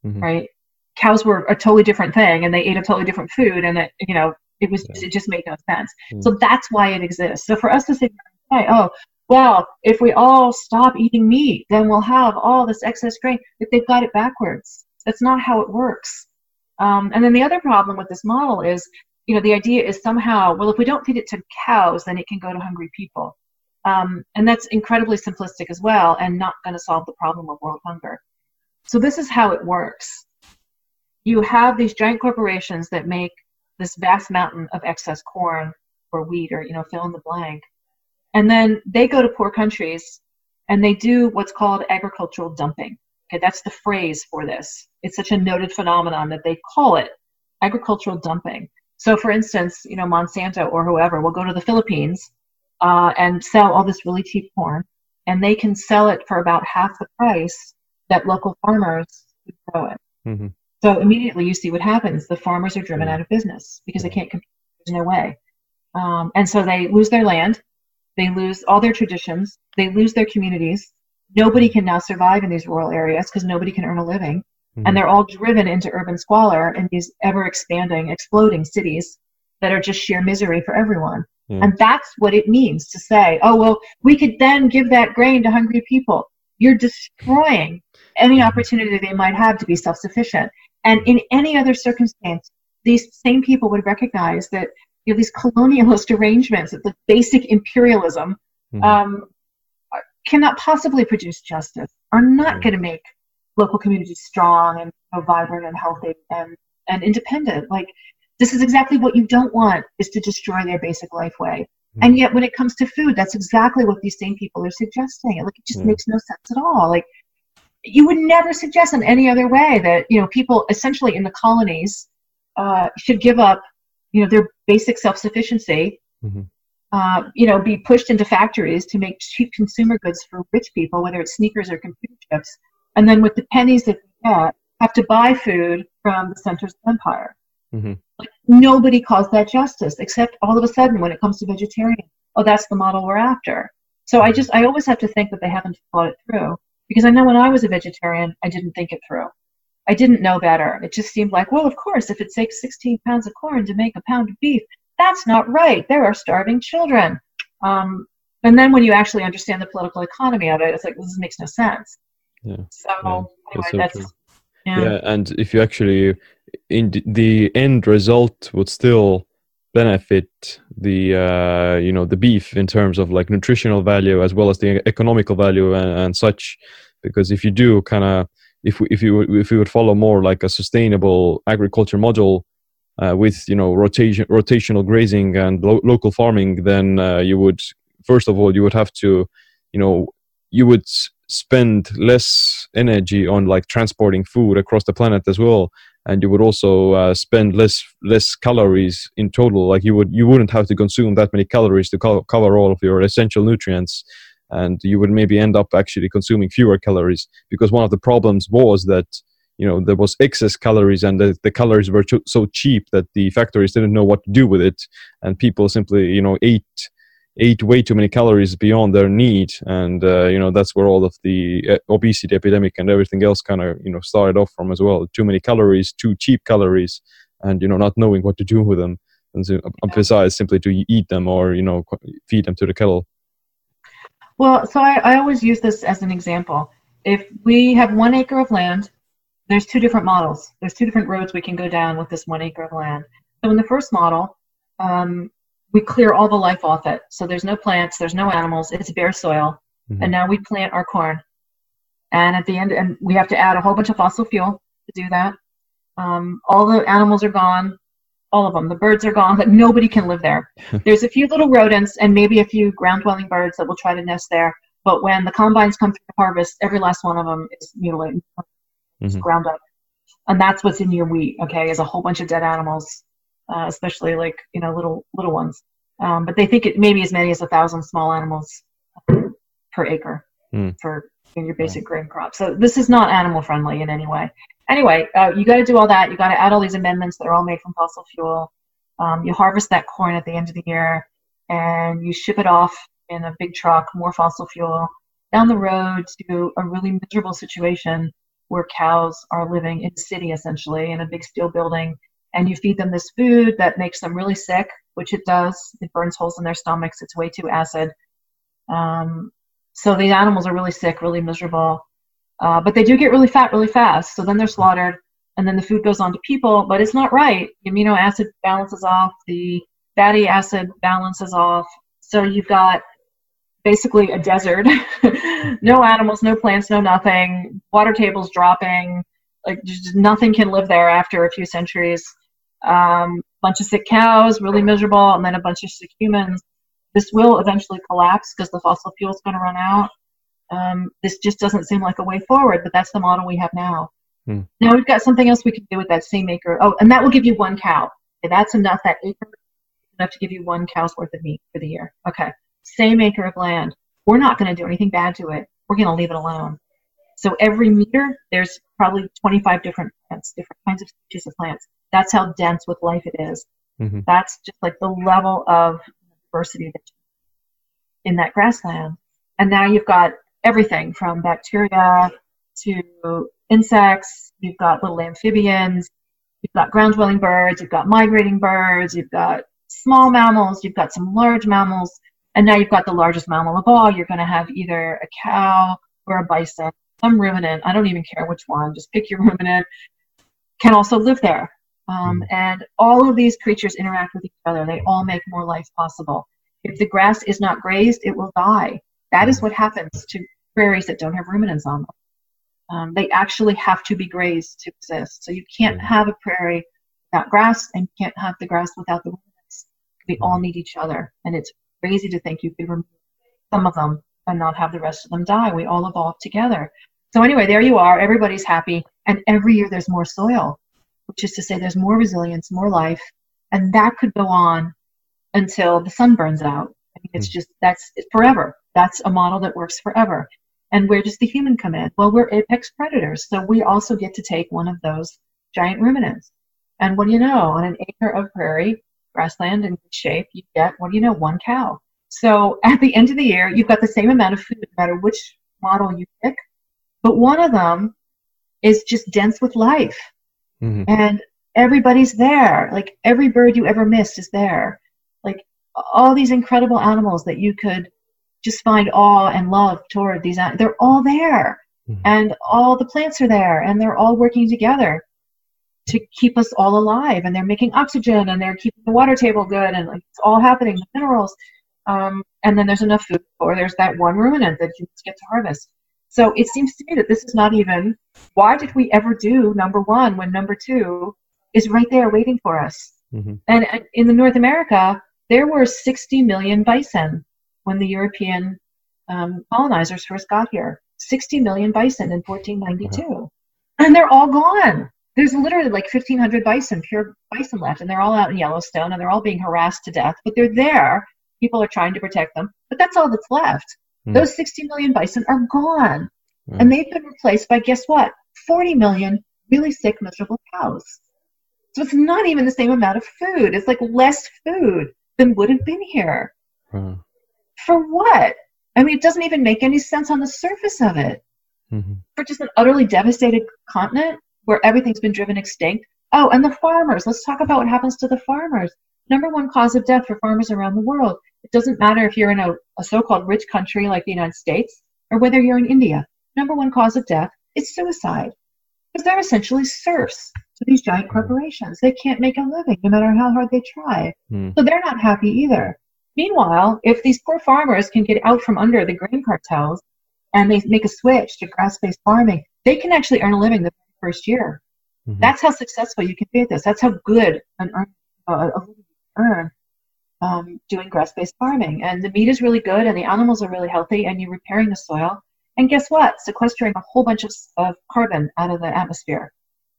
right? Cows were a totally different thing, and they ate a totally different food, and it just made no sense. Mm. So that's why it exists. So for us to say, oh, well, if we all stop eating meat, then we'll have all this excess grain. But they've got it backwards. That's not how it works. And then the other problem with this model is, the idea is somehow, well, if we don't feed it to cows, then it can go to hungry people. And that's incredibly simplistic as well, and not going to solve the problem of world hunger. So this is how it works. You have these giant corporations that make this vast mountain of excess corn or wheat or, fill in the blank. And then they go to poor countries and they do what's called agricultural dumping. Okay, that's the phrase for this. It's such a noted phenomenon that they call it agricultural dumping. So, for instance, Monsanto or whoever will go to the Philippines and sell all this really cheap corn, and they can sell it for about half the price that local farmers would grow it. Mm-hmm. So immediately you see what happens. The farmers are driven out of business because they can't compete. There's no way. And so they lose their land. They lose all their traditions. They lose their communities. Nobody can now survive in these rural areas because nobody can earn a living. And they're all driven into urban squalor in these ever-expanding, exploding cities that are just sheer misery for everyone. Yeah. And that's what it means to say, oh, well, we could then give that grain to hungry people. You're destroying any opportunity they might have to be self-sufficient. And in any other circumstance, these same people would recognize that these colonialist arrangements, that the basic imperialism cannot possibly produce justice, are not going to make local communities strong and vibrant and healthy and independent. Like, this is exactly what you don't want, is to destroy their basic life way. Mm. And yet when it comes to food, that's exactly what these same people are suggesting. Like, it just makes no sense at all. Like, you would never suggest in any other way that, people essentially in the colonies should give up, their basic self-sufficiency, be pushed into factories to make cheap consumer goods for rich people, whether it's sneakers or computer chips. And then with the pennies that they get, have to buy food from the centers of empire. Mm-hmm. Like, nobody calls that justice, except all of a sudden when it comes to vegetarian, oh, that's the model we're after. So I always have to think that they haven't thought it through, because I know when I was a vegetarian, I didn't think it through. I didn't know better. It just seemed like, well, of course, if it takes 16 pounds of corn to make a pound of beef, that's not right. There are starving children. And then when you actually understand the political economy of it, it's like, well, this makes no sense. Yeah. So, anyway, that's and if you actually, in the end result would still benefit the the beef in terms of like nutritional value as well as the economical value and such, because if you do kind of if you would follow more like a sustainable agriculture model with rotational grazing and local farming, then you would, first of all, you would have to you would spend less energy on like transporting food across the planet as well, and you would also spend less calories in total. Like, you wouldn't have to consume that many calories to cover all of your essential nutrients, and you would maybe end up actually consuming fewer calories, because one of the problems was that there was excess calories, and the calories were so cheap that the factories didn't know what to do with it, and people simply ate way too many calories beyond their need, and that's where all of the obesity epidemic and everything else kind of started off from as well. Too many calories, too cheap calories, and not knowing what to do with them. emphasize simply to eat them or, you know, feed them to the kettle? Well, so I always use this as an example. If we have 1 acre of land, there's two different models. There's two different roads we can go down with this 1 acre of land. So in the first model, we clear all the life off it. So there's no plants, there's no animals, it's bare soil. Mm-hmm. And now we plant our corn. And at the end, and we have to add a whole bunch of fossil fuel to do that. All the animals are gone, all of them. The birds are gone, but nobody can live there. There's a few little rodents and maybe a few ground-dwelling birds that will try to nest there. But when the combines come through the harvest, every last one of them is mutilated, mm-hmm. ground up. And that's what's in your wheat, okay, is a whole bunch of dead animals, especially like, you know, little ones. But they think it maybe as many as 1,000 small animals per acre for your basic grain crop. So this is not animal friendly in any way. Anyway, you got to do all that. You got to add all these amendments that are all made from fossil fuel. You harvest that corn at the end of the year and you ship it off in a big truck, more fossil fuel, down the road to a really miserable situation where cows are living in a city, essentially, in a big steel building. And you feed them this food that makes them really sick, which it does. It burns holes in their stomachs. It's way too acid. So these animals are really sick, really miserable. But they do get really fat really fast. So then they're slaughtered, and then the food goes on to people. But it's not right. The amino acid balances off. The fatty acid balances off. So you've got basically a desert. No animals, no plants, no nothing. Water tables dropping. Like just nothing can live there after a few centuries. Bunch of sick cows, really miserable, and then a bunch of sick humans. This will eventually collapse because the fossil fuel is going to run out. This just doesn't seem like a way forward, but that's the model we have now. Now we've got something else we can do with that same acre. Oh, and that will give you one cow. Okay, that's enough. That acre is enough to give you one cow's worth of meat for the year. Okay, same acre of land. We're not going to do anything bad to it. We're going to leave it alone. So every meter, there's probably 25 different plants, different kinds of species of plants. That's how dense with life it is. Mm-hmm. That's just like the level of diversity in that grassland. And now you've got everything from bacteria to insects. You've got little amphibians. You've got ground-dwelling birds. You've got migrating birds. You've got small mammals. You've got some large mammals. And now you've got the largest mammal of all. You're going to have either a cow or a bison, some ruminant. I don't even care which one. Just pick your ruminant. Can also live there. And all of these creatures interact with each other. They all make more life possible. If the grass is not grazed, it will die. That is what happens to prairies that don't have ruminants on them. They actually have to be grazed to exist. So you can't have a prairie without grass, and you can't have the grass without the ruminants. We all need each other. And it's crazy to think you could remove some of them and not have the rest of them die. We all evolve together. So anyway, there you are. Everybody's happy. And every year there's more soil, which is to say there's more resilience, more life, and that could go on until the sun burns out. I mean, it's just, that's it's forever. That's a model that works forever. And where does the human come in? Well, we're apex predators, so we also get to take one of those giant ruminants. And what do you know? On an acre of prairie, grassland in good shape, you get, what do you know, one cow. So at the end of the year, you've got the same amount of food, no matter which model you pick, but one of them is just dense with life. Mm-hmm. And everybody's there. Like every bird you ever missed is there. Like all these incredible animals that you could just find awe and love toward, these animals, they're all there. Mm-hmm. And all the plants are there, and they're all working together to keep us all alive. And they're making oxygen, and they're keeping the water table good, and like it's all happening, the minerals. And then there's enough food, or there's that one ruminant that humans get to harvest. So it seems to me that this is not even, why did we ever do number one when number two is right there waiting for us? Mm-hmm. And in the North America, there were 60 million bison when the European colonizers first got here. 60 million bison in 1492. Mm-hmm. And they're all gone. There's literally like 1,500 bison, pure bison left, and they're all out in Yellowstone, and they're all being harassed to death. But they're there. People are trying to protect them. But that's all that's left. Those 60 million bison are gone. And they've been replaced by, guess what, 40 million really sick, miserable cows. So it's not even the same amount of food. It's like less food than would have been here. For what? I mean, it doesn't even make any sense on the surface of it. Mm-hmm. For just an utterly devastated continent where everything's been driven extinct. Oh, and the farmers. Let's talk about what happens to the farmers. number one cause of death for farmers around the world. It doesn't matter if you're in a so-called rich country like the United States or whether you're in India. Number one cause of death is suicide, because they're essentially serfs to these giant corporations. They can't make a living no matter how hard they try. So they're not happy either. Meanwhile, if these poor farmers can get out from under the grain cartels and they make a switch to grass-based farming, they can actually earn a living the first year. That's how successful you can be at this. That's how good an earn doing grass-based farming. And the meat is really good and the animals are really healthy and you're repairing the soil. And guess what? Sequestering a whole bunch of carbon out of the atmosphere.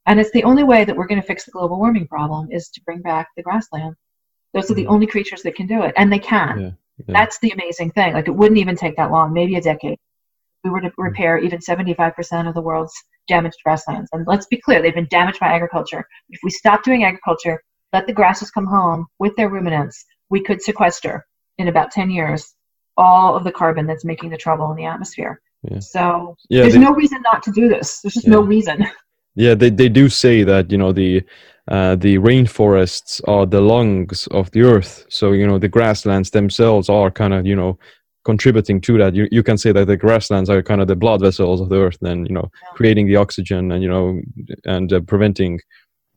And it's the only way that we're going to fix the global warming problem is to bring back the grassland. Those are the only creatures that can do it. And they can. Yeah. That's the amazing thing. Like, it wouldn't even take that long, maybe a decade. We were to repair even 75% of the world's damaged grasslands. And let's be clear, they've been damaged by agriculture. If we stop doing agriculture, let the grasses come home with their ruminants, we could sequester in about 10 years all of the carbon that's making the trouble in the atmosphere. So there's no reason not to do this. There's just no reason. They do say that, you know, the rainforests are the lungs of the earth. So, you know, the grasslands themselves are kind of, you know, contributing to that. You can say that the grasslands are kind of the blood vessels of the earth, and, you know, creating the oxygen and, you know, and preventing,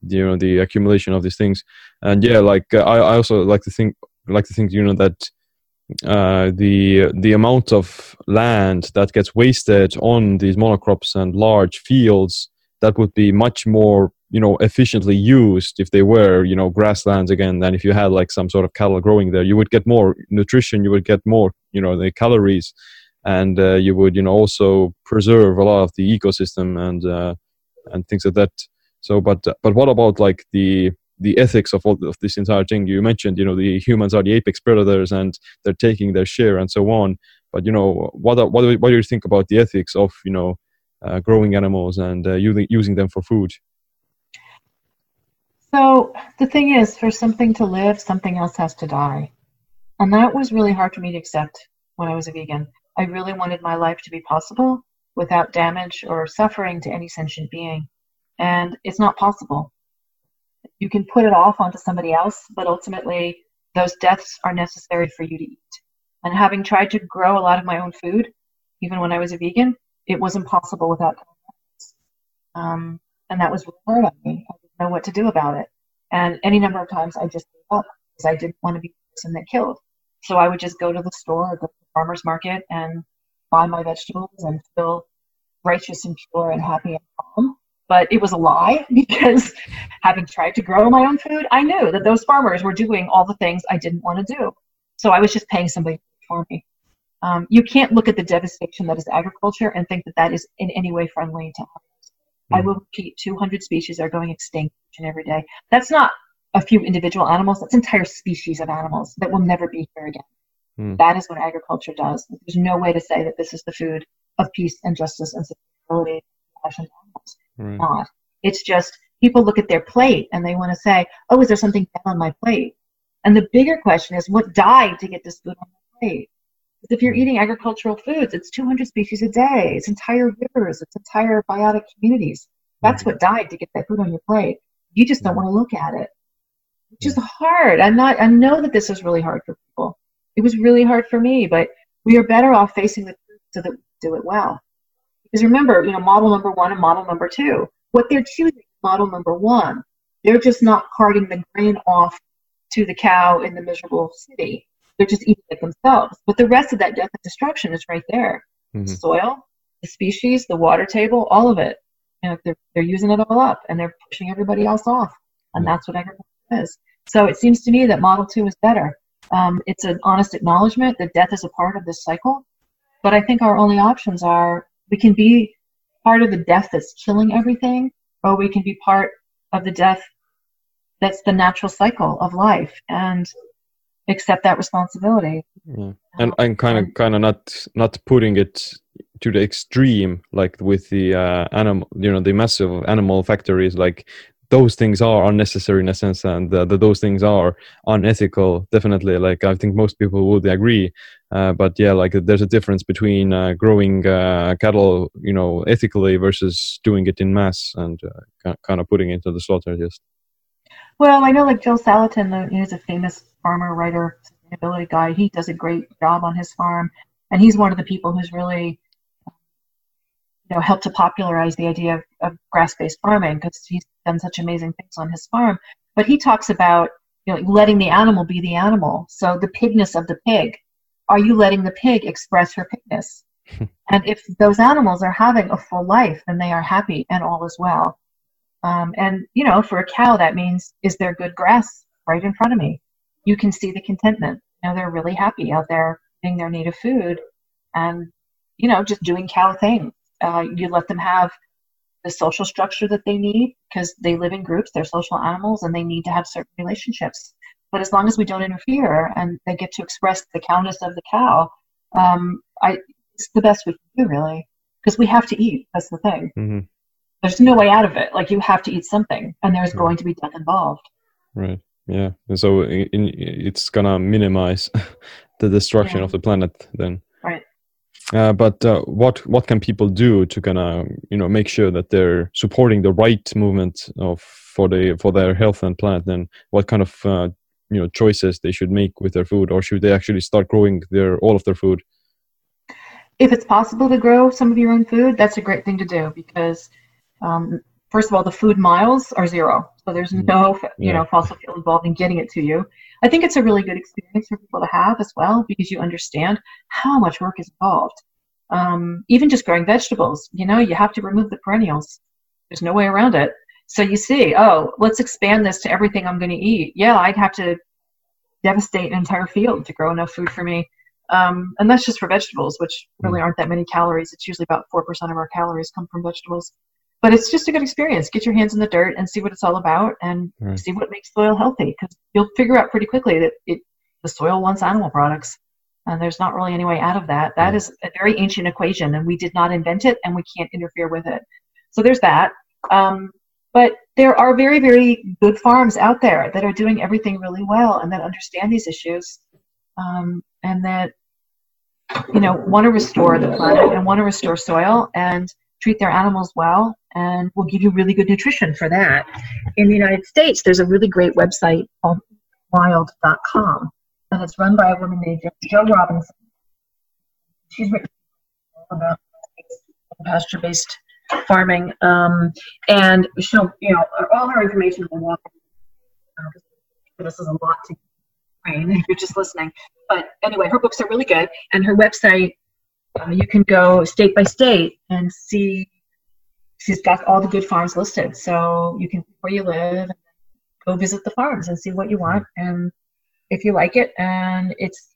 you know, the accumulation of these things. And I also like to think, you know, that the amount of land that gets wasted on these monocrops and large fields, that would be much more, you know, efficiently used if they were, you know, grasslands again, than if you had like some sort of cattle growing there. You would get more nutrition, you would get more, you know, the calories, and you would, you know, also preserve a lot of the ecosystem and things like that. So, but what about like the ethics of this entire thing? You mentioned, you know, the humans are the apex predators and they're taking their share and so on. But, you know, what do you think about the ethics of, you know, growing animals and using them for food? So the thing is, for something to live, something else has to die. And that was really hard for me to accept when I was a vegan. I really wanted my life to be possible without damage or suffering to any sentient being. And it's not possible. You can put it off onto somebody else, but ultimately those deaths are necessary for you to eat. And having tried to grow a lot of my own food, even when I was a vegan, it was impossible without compromise. And that was hard on me. I didn't know what to do about it. And any number of times I just gave up because I didn't want to be the person that killed. So I would just go to the store or go to the farmer's market and buy my vegetables and feel righteous and pure and happy and calm. But it was a lie, because having tried to grow my own food, I knew that those farmers were doing all the things I didn't want to do. So I was just paying somebody for me. You can't look at the devastation that is agriculture and think that that is in any way friendly to others. I will repeat, 200 species are going extinct each and every day. That's not a few individual animals. That's entire species of animals that will never be here again. That is what agriculture does. There's no way to say that this is the food of peace and justice and sustainability. Right. Not. It's just people look at their plate and they want to say, oh, is there something bad on my plate? And the bigger question is, what died to get this food on my plate? Because if you're eating agricultural foods, it's 200 species a day, it's entire rivers, it's entire biotic communities. That's what died to get that food on your plate. You just don't want to look at it, which is hard. I know that this is really hard for people. It was really hard for me, but we are better off facing the truth so that we do it well. Because remember, you know, model number one and model number two, what they're choosing is model number one. They're just not carting the grain off to the cow in the miserable city. They're just eating it themselves. But the rest of that death and destruction is right there. The soil, the species, the water table, all of it. You know, they're using it all up and they're pushing everybody else off. And that's what agriculture is. So it seems to me that model two is better. It's an honest acknowledgement that death is a part of this cycle. But I think our only options are, we can be part of the death that's killing everything, or we can be part of the death that's the natural cycle of life and accept that responsibility. And kind of not putting it to the extreme, like with the animal, you know, the massive animal factories. Like, those things are unnecessary in a sense, and those things are unethical, definitely. Like, I think most people would agree. But yeah, like, there's a difference between growing cattle, you know, ethically versus doing it in mass and kind of putting it to the slaughter. Just Well, I know like Joel Salatin, who's a famous farmer, writer, sustainability guy, he does a great job on his farm. And he's one of the people who's really, you know, helped to popularize the idea of grass-based farming, because he's done such amazing things on his farm. But he talks about, you know, letting the animal be the animal. So the pigness of the pig. Are you letting the pig express her pigness? And if those animals are having a full life, then they are happy and all is well. And, you know, for a cow, that means, is there good grass right in front of me? You can see the contentment. You know, they're really happy out there being their native food and, you know, just doing cow things. You let them have the social structure that they need because they live in groups, they're social animals, and they need to have certain relationships. But as long as we don't interfere and they get to express the cowness of the cow, it's the best we can do, really, because we have to eat. That's the thing. Mm-hmm. There's no way out of it. Like, you have to eat something, and there's going to be death involved. Right. Yeah. And so it's going to minimize the destruction of the planet then. Right. But what can people do to kind of, you know, make sure that they're supporting the right movement for their health and planet? And what kind of choices they should make with their food, or should they actually start growing all of their food? If it's possible to grow some of your own food, that's a great thing to do, because first of all, the food miles are zero. So there's no fossil fuel involved in getting it to you. I think it's a really good experience for people to have as well, because you understand how much work is involved. Even just growing vegetables, you know, you have to remove the perennials. There's no way around it. So you see, oh, let's expand this to everything I'm going to eat. Yeah, I'd have to devastate an entire field to grow enough food for me. And that's just for vegetables, which really aren't that many calories. It's usually about 4% of our calories come from vegetables. But it's just a good experience. Get your hands in the dirt and see what it's all about, and see what makes soil healthy, because you'll figure out pretty quickly that the soil wants animal products, and there's not really any way out of that. That is a very ancient equation, and we did not invent it, and we can't interfere with it. So there's that. But there are very, very good farms out there that are doing everything really well and that understand these issues. And that, you know, want to restore the planet and want to restore soil and treat their animals well, and will give you really good nutrition for that. In the United States, there's a really great website called eatwild.com, and it's run by a woman named Joe Robinson. She's written about pasture-based farming, and she'll, you know, all her information will walk. This is a lot to train if you're just listening. But anyway, her books are really good, and her website, you can go state by state and see. She's got all the good farms listed, so you can, where you live, go visit the farms and see what you want, and if you like it. And it's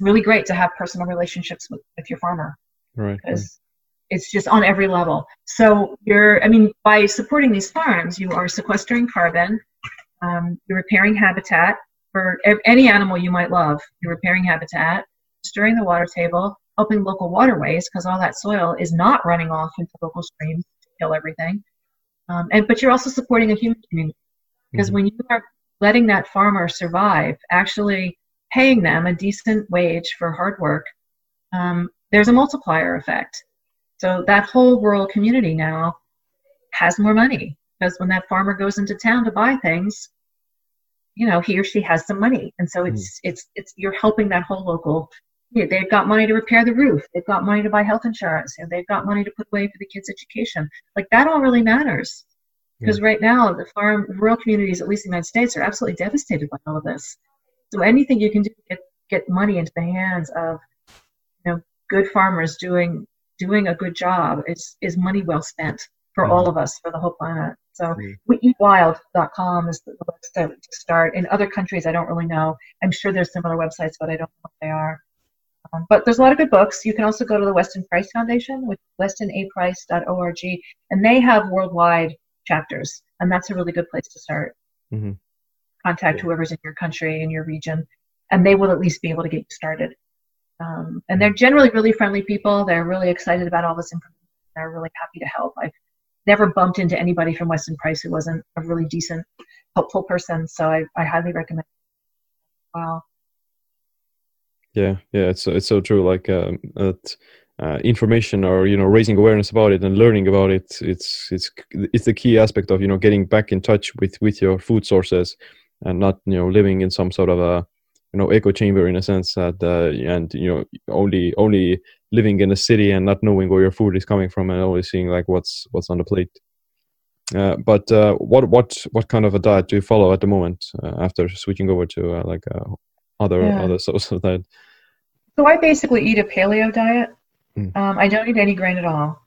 really great to have personal relationships with your farmer, right? Because it's just on every level. So by supporting these farms, you are sequestering carbon, you're repairing habitat for any animal you might love. You're repairing habitat, stirring the water table, helping local waterways, because all that soil is not running off into local streams to kill everything. But you're also supporting a human community, because when you are letting that farmer survive, actually paying them a decent wage for hard work, there's a multiplier effect. So that whole rural community now has more money, because when that farmer goes into town to buy things, you know, he or she has some money. And so it's you're helping that whole local. They've got money to repair the roof. They've got money to buy health insurance. And they've got money to put away for the kids' education. Like, that all really matters. Because right now, rural communities, at least in the United States, are absolutely devastated by all of this. So anything you can do to get money into the hands of, you know, good farmers doing a good job is money well spent for all of us, for the whole planet. So eatwild.com is the website to start. In other countries, I don't really know. I'm sure there's similar websites, but I don't know what they are. But there's a lot of good books. You can also go to the Weston Price Foundation, which is westonaprice.org, and they have worldwide chapters, and that's a really good place to start. Mm-hmm. Contact whoever's in your country, in your region, and they will at least be able to get you started. And they're generally really friendly people. They're really excited about all this information. They're really happy to help. I've never bumped into anybody from Weston Price who wasn't a really decent, helpful person, so I highly recommend it. Wow. Yeah, it's so true. Like information or, you know, raising awareness about it and learning about it, it's the key aspect of, you know, getting back in touch with your food sources and not, you know, living in some sort of a, you know, echo chamber in a sense that, and, you know, only living in a city and not knowing where your food is coming from and only seeing like what's on the plate. But what kind of a diet do you follow at the moment after switching over to other sources of diet? So I basically eat a paleo diet. I don't eat any grain at all.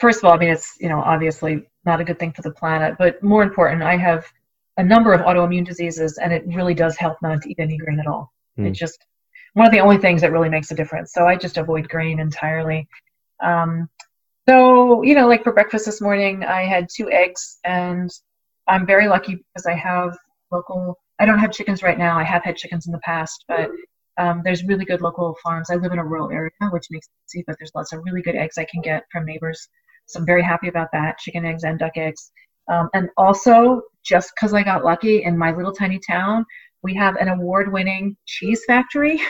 First of all, I mean, it's, you know, obviously not a good thing for the planet, but more important, I have a number of autoimmune diseases and it really does help not to eat any grain at all. It's just one of the only things that really makes a difference. So I just avoid grain entirely. So, you know, like for breakfast this morning, I had 2 eggs and I'm very lucky because I don't have chickens right now. I have had chickens in the past, but there's really good local farms. I live in a rural area, which makes it easy, but there's lots of really good eggs I can get from neighbors. So I'm very happy about that, chicken eggs and duck eggs. And also, just because I got lucky in my little tiny town, we have an award-winning cheese factory.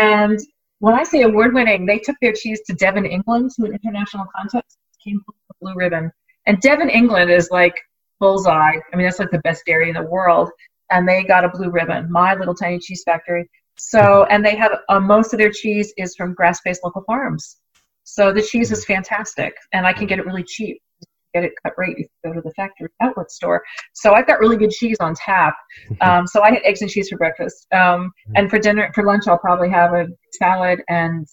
And when I say award-winning, they took their cheese to Devon, England to an international contest. It came with a blue ribbon. And Devon, England is like bullseye. I mean, that's like the best dairy in the world. And they got a blue ribbon, my little tiny cheese factory. So, and they have most of their cheese is from grass-based local farms. So the cheese is fantastic, and I can get it really cheap. Get it cut right if you go to the factory outlet store. So I've got really good cheese on tap. So I had eggs and cheese for breakfast, and for dinner, for lunch, I'll probably have a salad and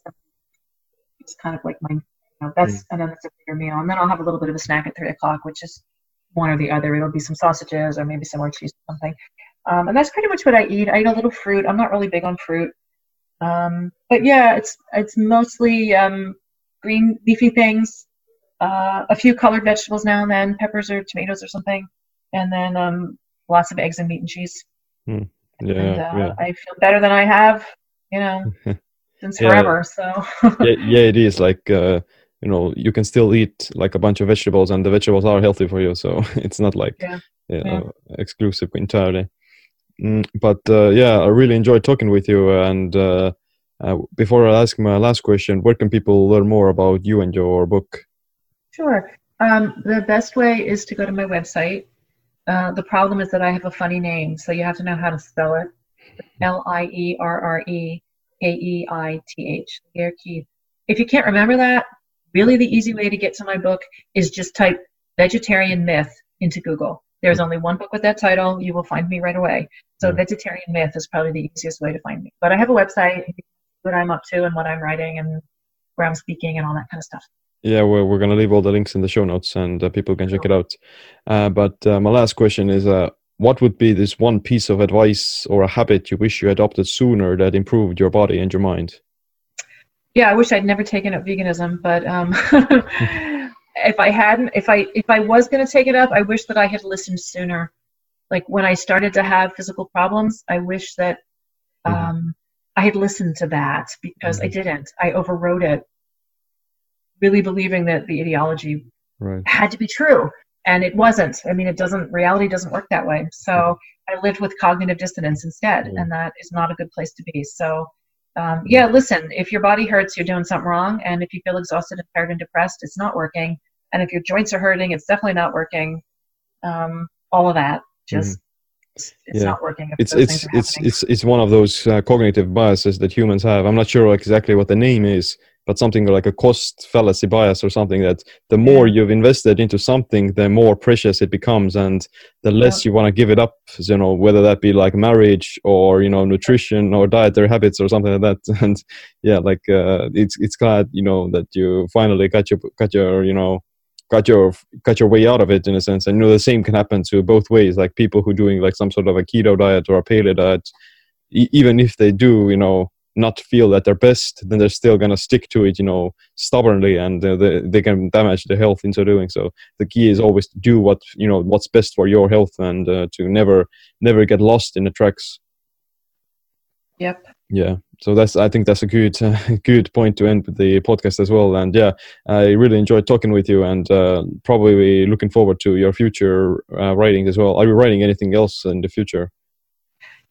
it's kind of like my. You know, that's and then it's a bigger meal, and then I'll have a little bit of a snack at 3:00, which is one or the other. It'll be some sausages or maybe some more cheese or something. And that's pretty much what I eat. I eat a little fruit. I'm not really big on fruit. But yeah, it's mostly green leafy things, a few colored vegetables now and then, peppers or tomatoes or something, and then lots of eggs and meat and cheese. Yeah. I feel better than I have, you know, since forever. So yeah, it is like you know, you can still eat like a bunch of vegetables, and the vegetables are healthy for you. So it's not like. Exclusive entirely, but yeah, I really enjoyed talking with you. And before I ask my last question, where can people learn more about you and your book? Sure. The best way is to go to my website. The problem is that I have a funny name, so you have to know how to spell it. Lierrekeith. Lierre Keith. If you can't remember that, really the easy way to get to my book is just type "Vegetarian Myth" into Google. There's only one book with that title. You will find me right away. So Vegetarian Myth is probably the easiest way to find me. But I have a website, what I'm up to and what I'm writing and where I'm speaking and all that kind of stuff. Yeah, we're going to leave all the links in the show notes and people can check it out. But my last question is, what would be this one piece of advice or a habit you wish you adopted sooner that improved your body and your mind? Yeah, I wish I'd never taken up veganism, but... If I was going to take it up, I wish that I had listened sooner. Like when I started to have physical problems, I wish that I had listened to that because I didn't. I overrode it, really believing that the ideology had to be true. And it wasn't. I mean, reality doesn't work that way. So I lived with cognitive dissonance instead. And that is not a good place to be. So listen, if your body hurts, you're doing something wrong. And if you feel exhausted and tired and depressed, it's not working. And if your joints are hurting, it's definitely not working. All of that, just it's not working. It's one of those cognitive biases that humans have. I'm not sure exactly what the name is, but something like a cost fallacy bias or something, that the more you've invested into something, the more precious it becomes and the less you want to give it up, you know, whether that be like marriage or, you know, nutrition or dietary habits or something like that. And it's glad, you know, that you finally got your way out of it in a sense. And you know, the same can happen to both ways, like people who are doing like some sort of a keto diet or a paleo diet, even if they do, you know, not feel at their best, then they're still going to stick to it, you know, stubbornly, and they can damage their health in so doing. So the key is always to do what, you know, what's best for your health, and to never get lost in the tracks. Yep. Yeah. So I think that's a good point to end the podcast as well. And yeah, I really enjoyed talking with you, and probably looking forward to your future writing as well. Are you writing anything else in the future?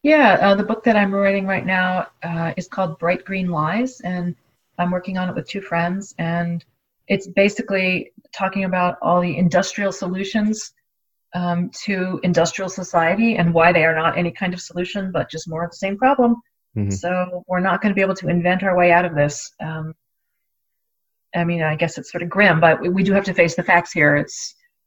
Yeah, the book that I'm writing right now is called Bright Green Lies, and I'm working on it with two friends, and it's basically talking about all the industrial solutions to industrial society and why they are not any kind of solution, but just more of the same problem. Mm-hmm. So we're not going to be able to invent our way out of this. I mean, I guess it's sort of grim, but we do have to face the facts here.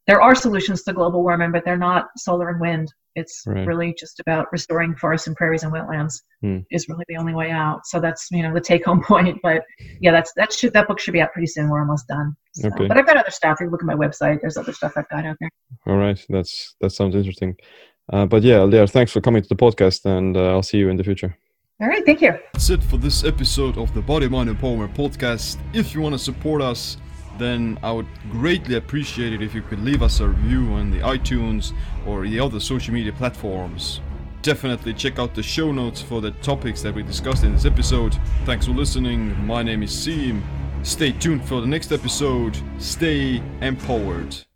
There are solutions to global warming, but they're not solar and wind. It's really just about restoring forests and prairies and wetlands is really the only way out. So that's, the take home point. But yeah, that book should be out pretty soon. We're almost done. So. Okay. But I've got other stuff. If you look at my website, there's other stuff I've got out there. All right. That sounds interesting. But yeah, Lierre, thanks for coming to the podcast, and I'll see you in the future. All right, thank you. That's it for this episode of the Body Mind Empowerment Podcast. If you want to support us, then I would greatly appreciate it if you could leave us a review on the iTunes or the other social media platforms. Definitely check out the show notes for the topics that we discussed in this episode. Thanks for listening. My name is Siim. Stay tuned for the next episode. Stay empowered.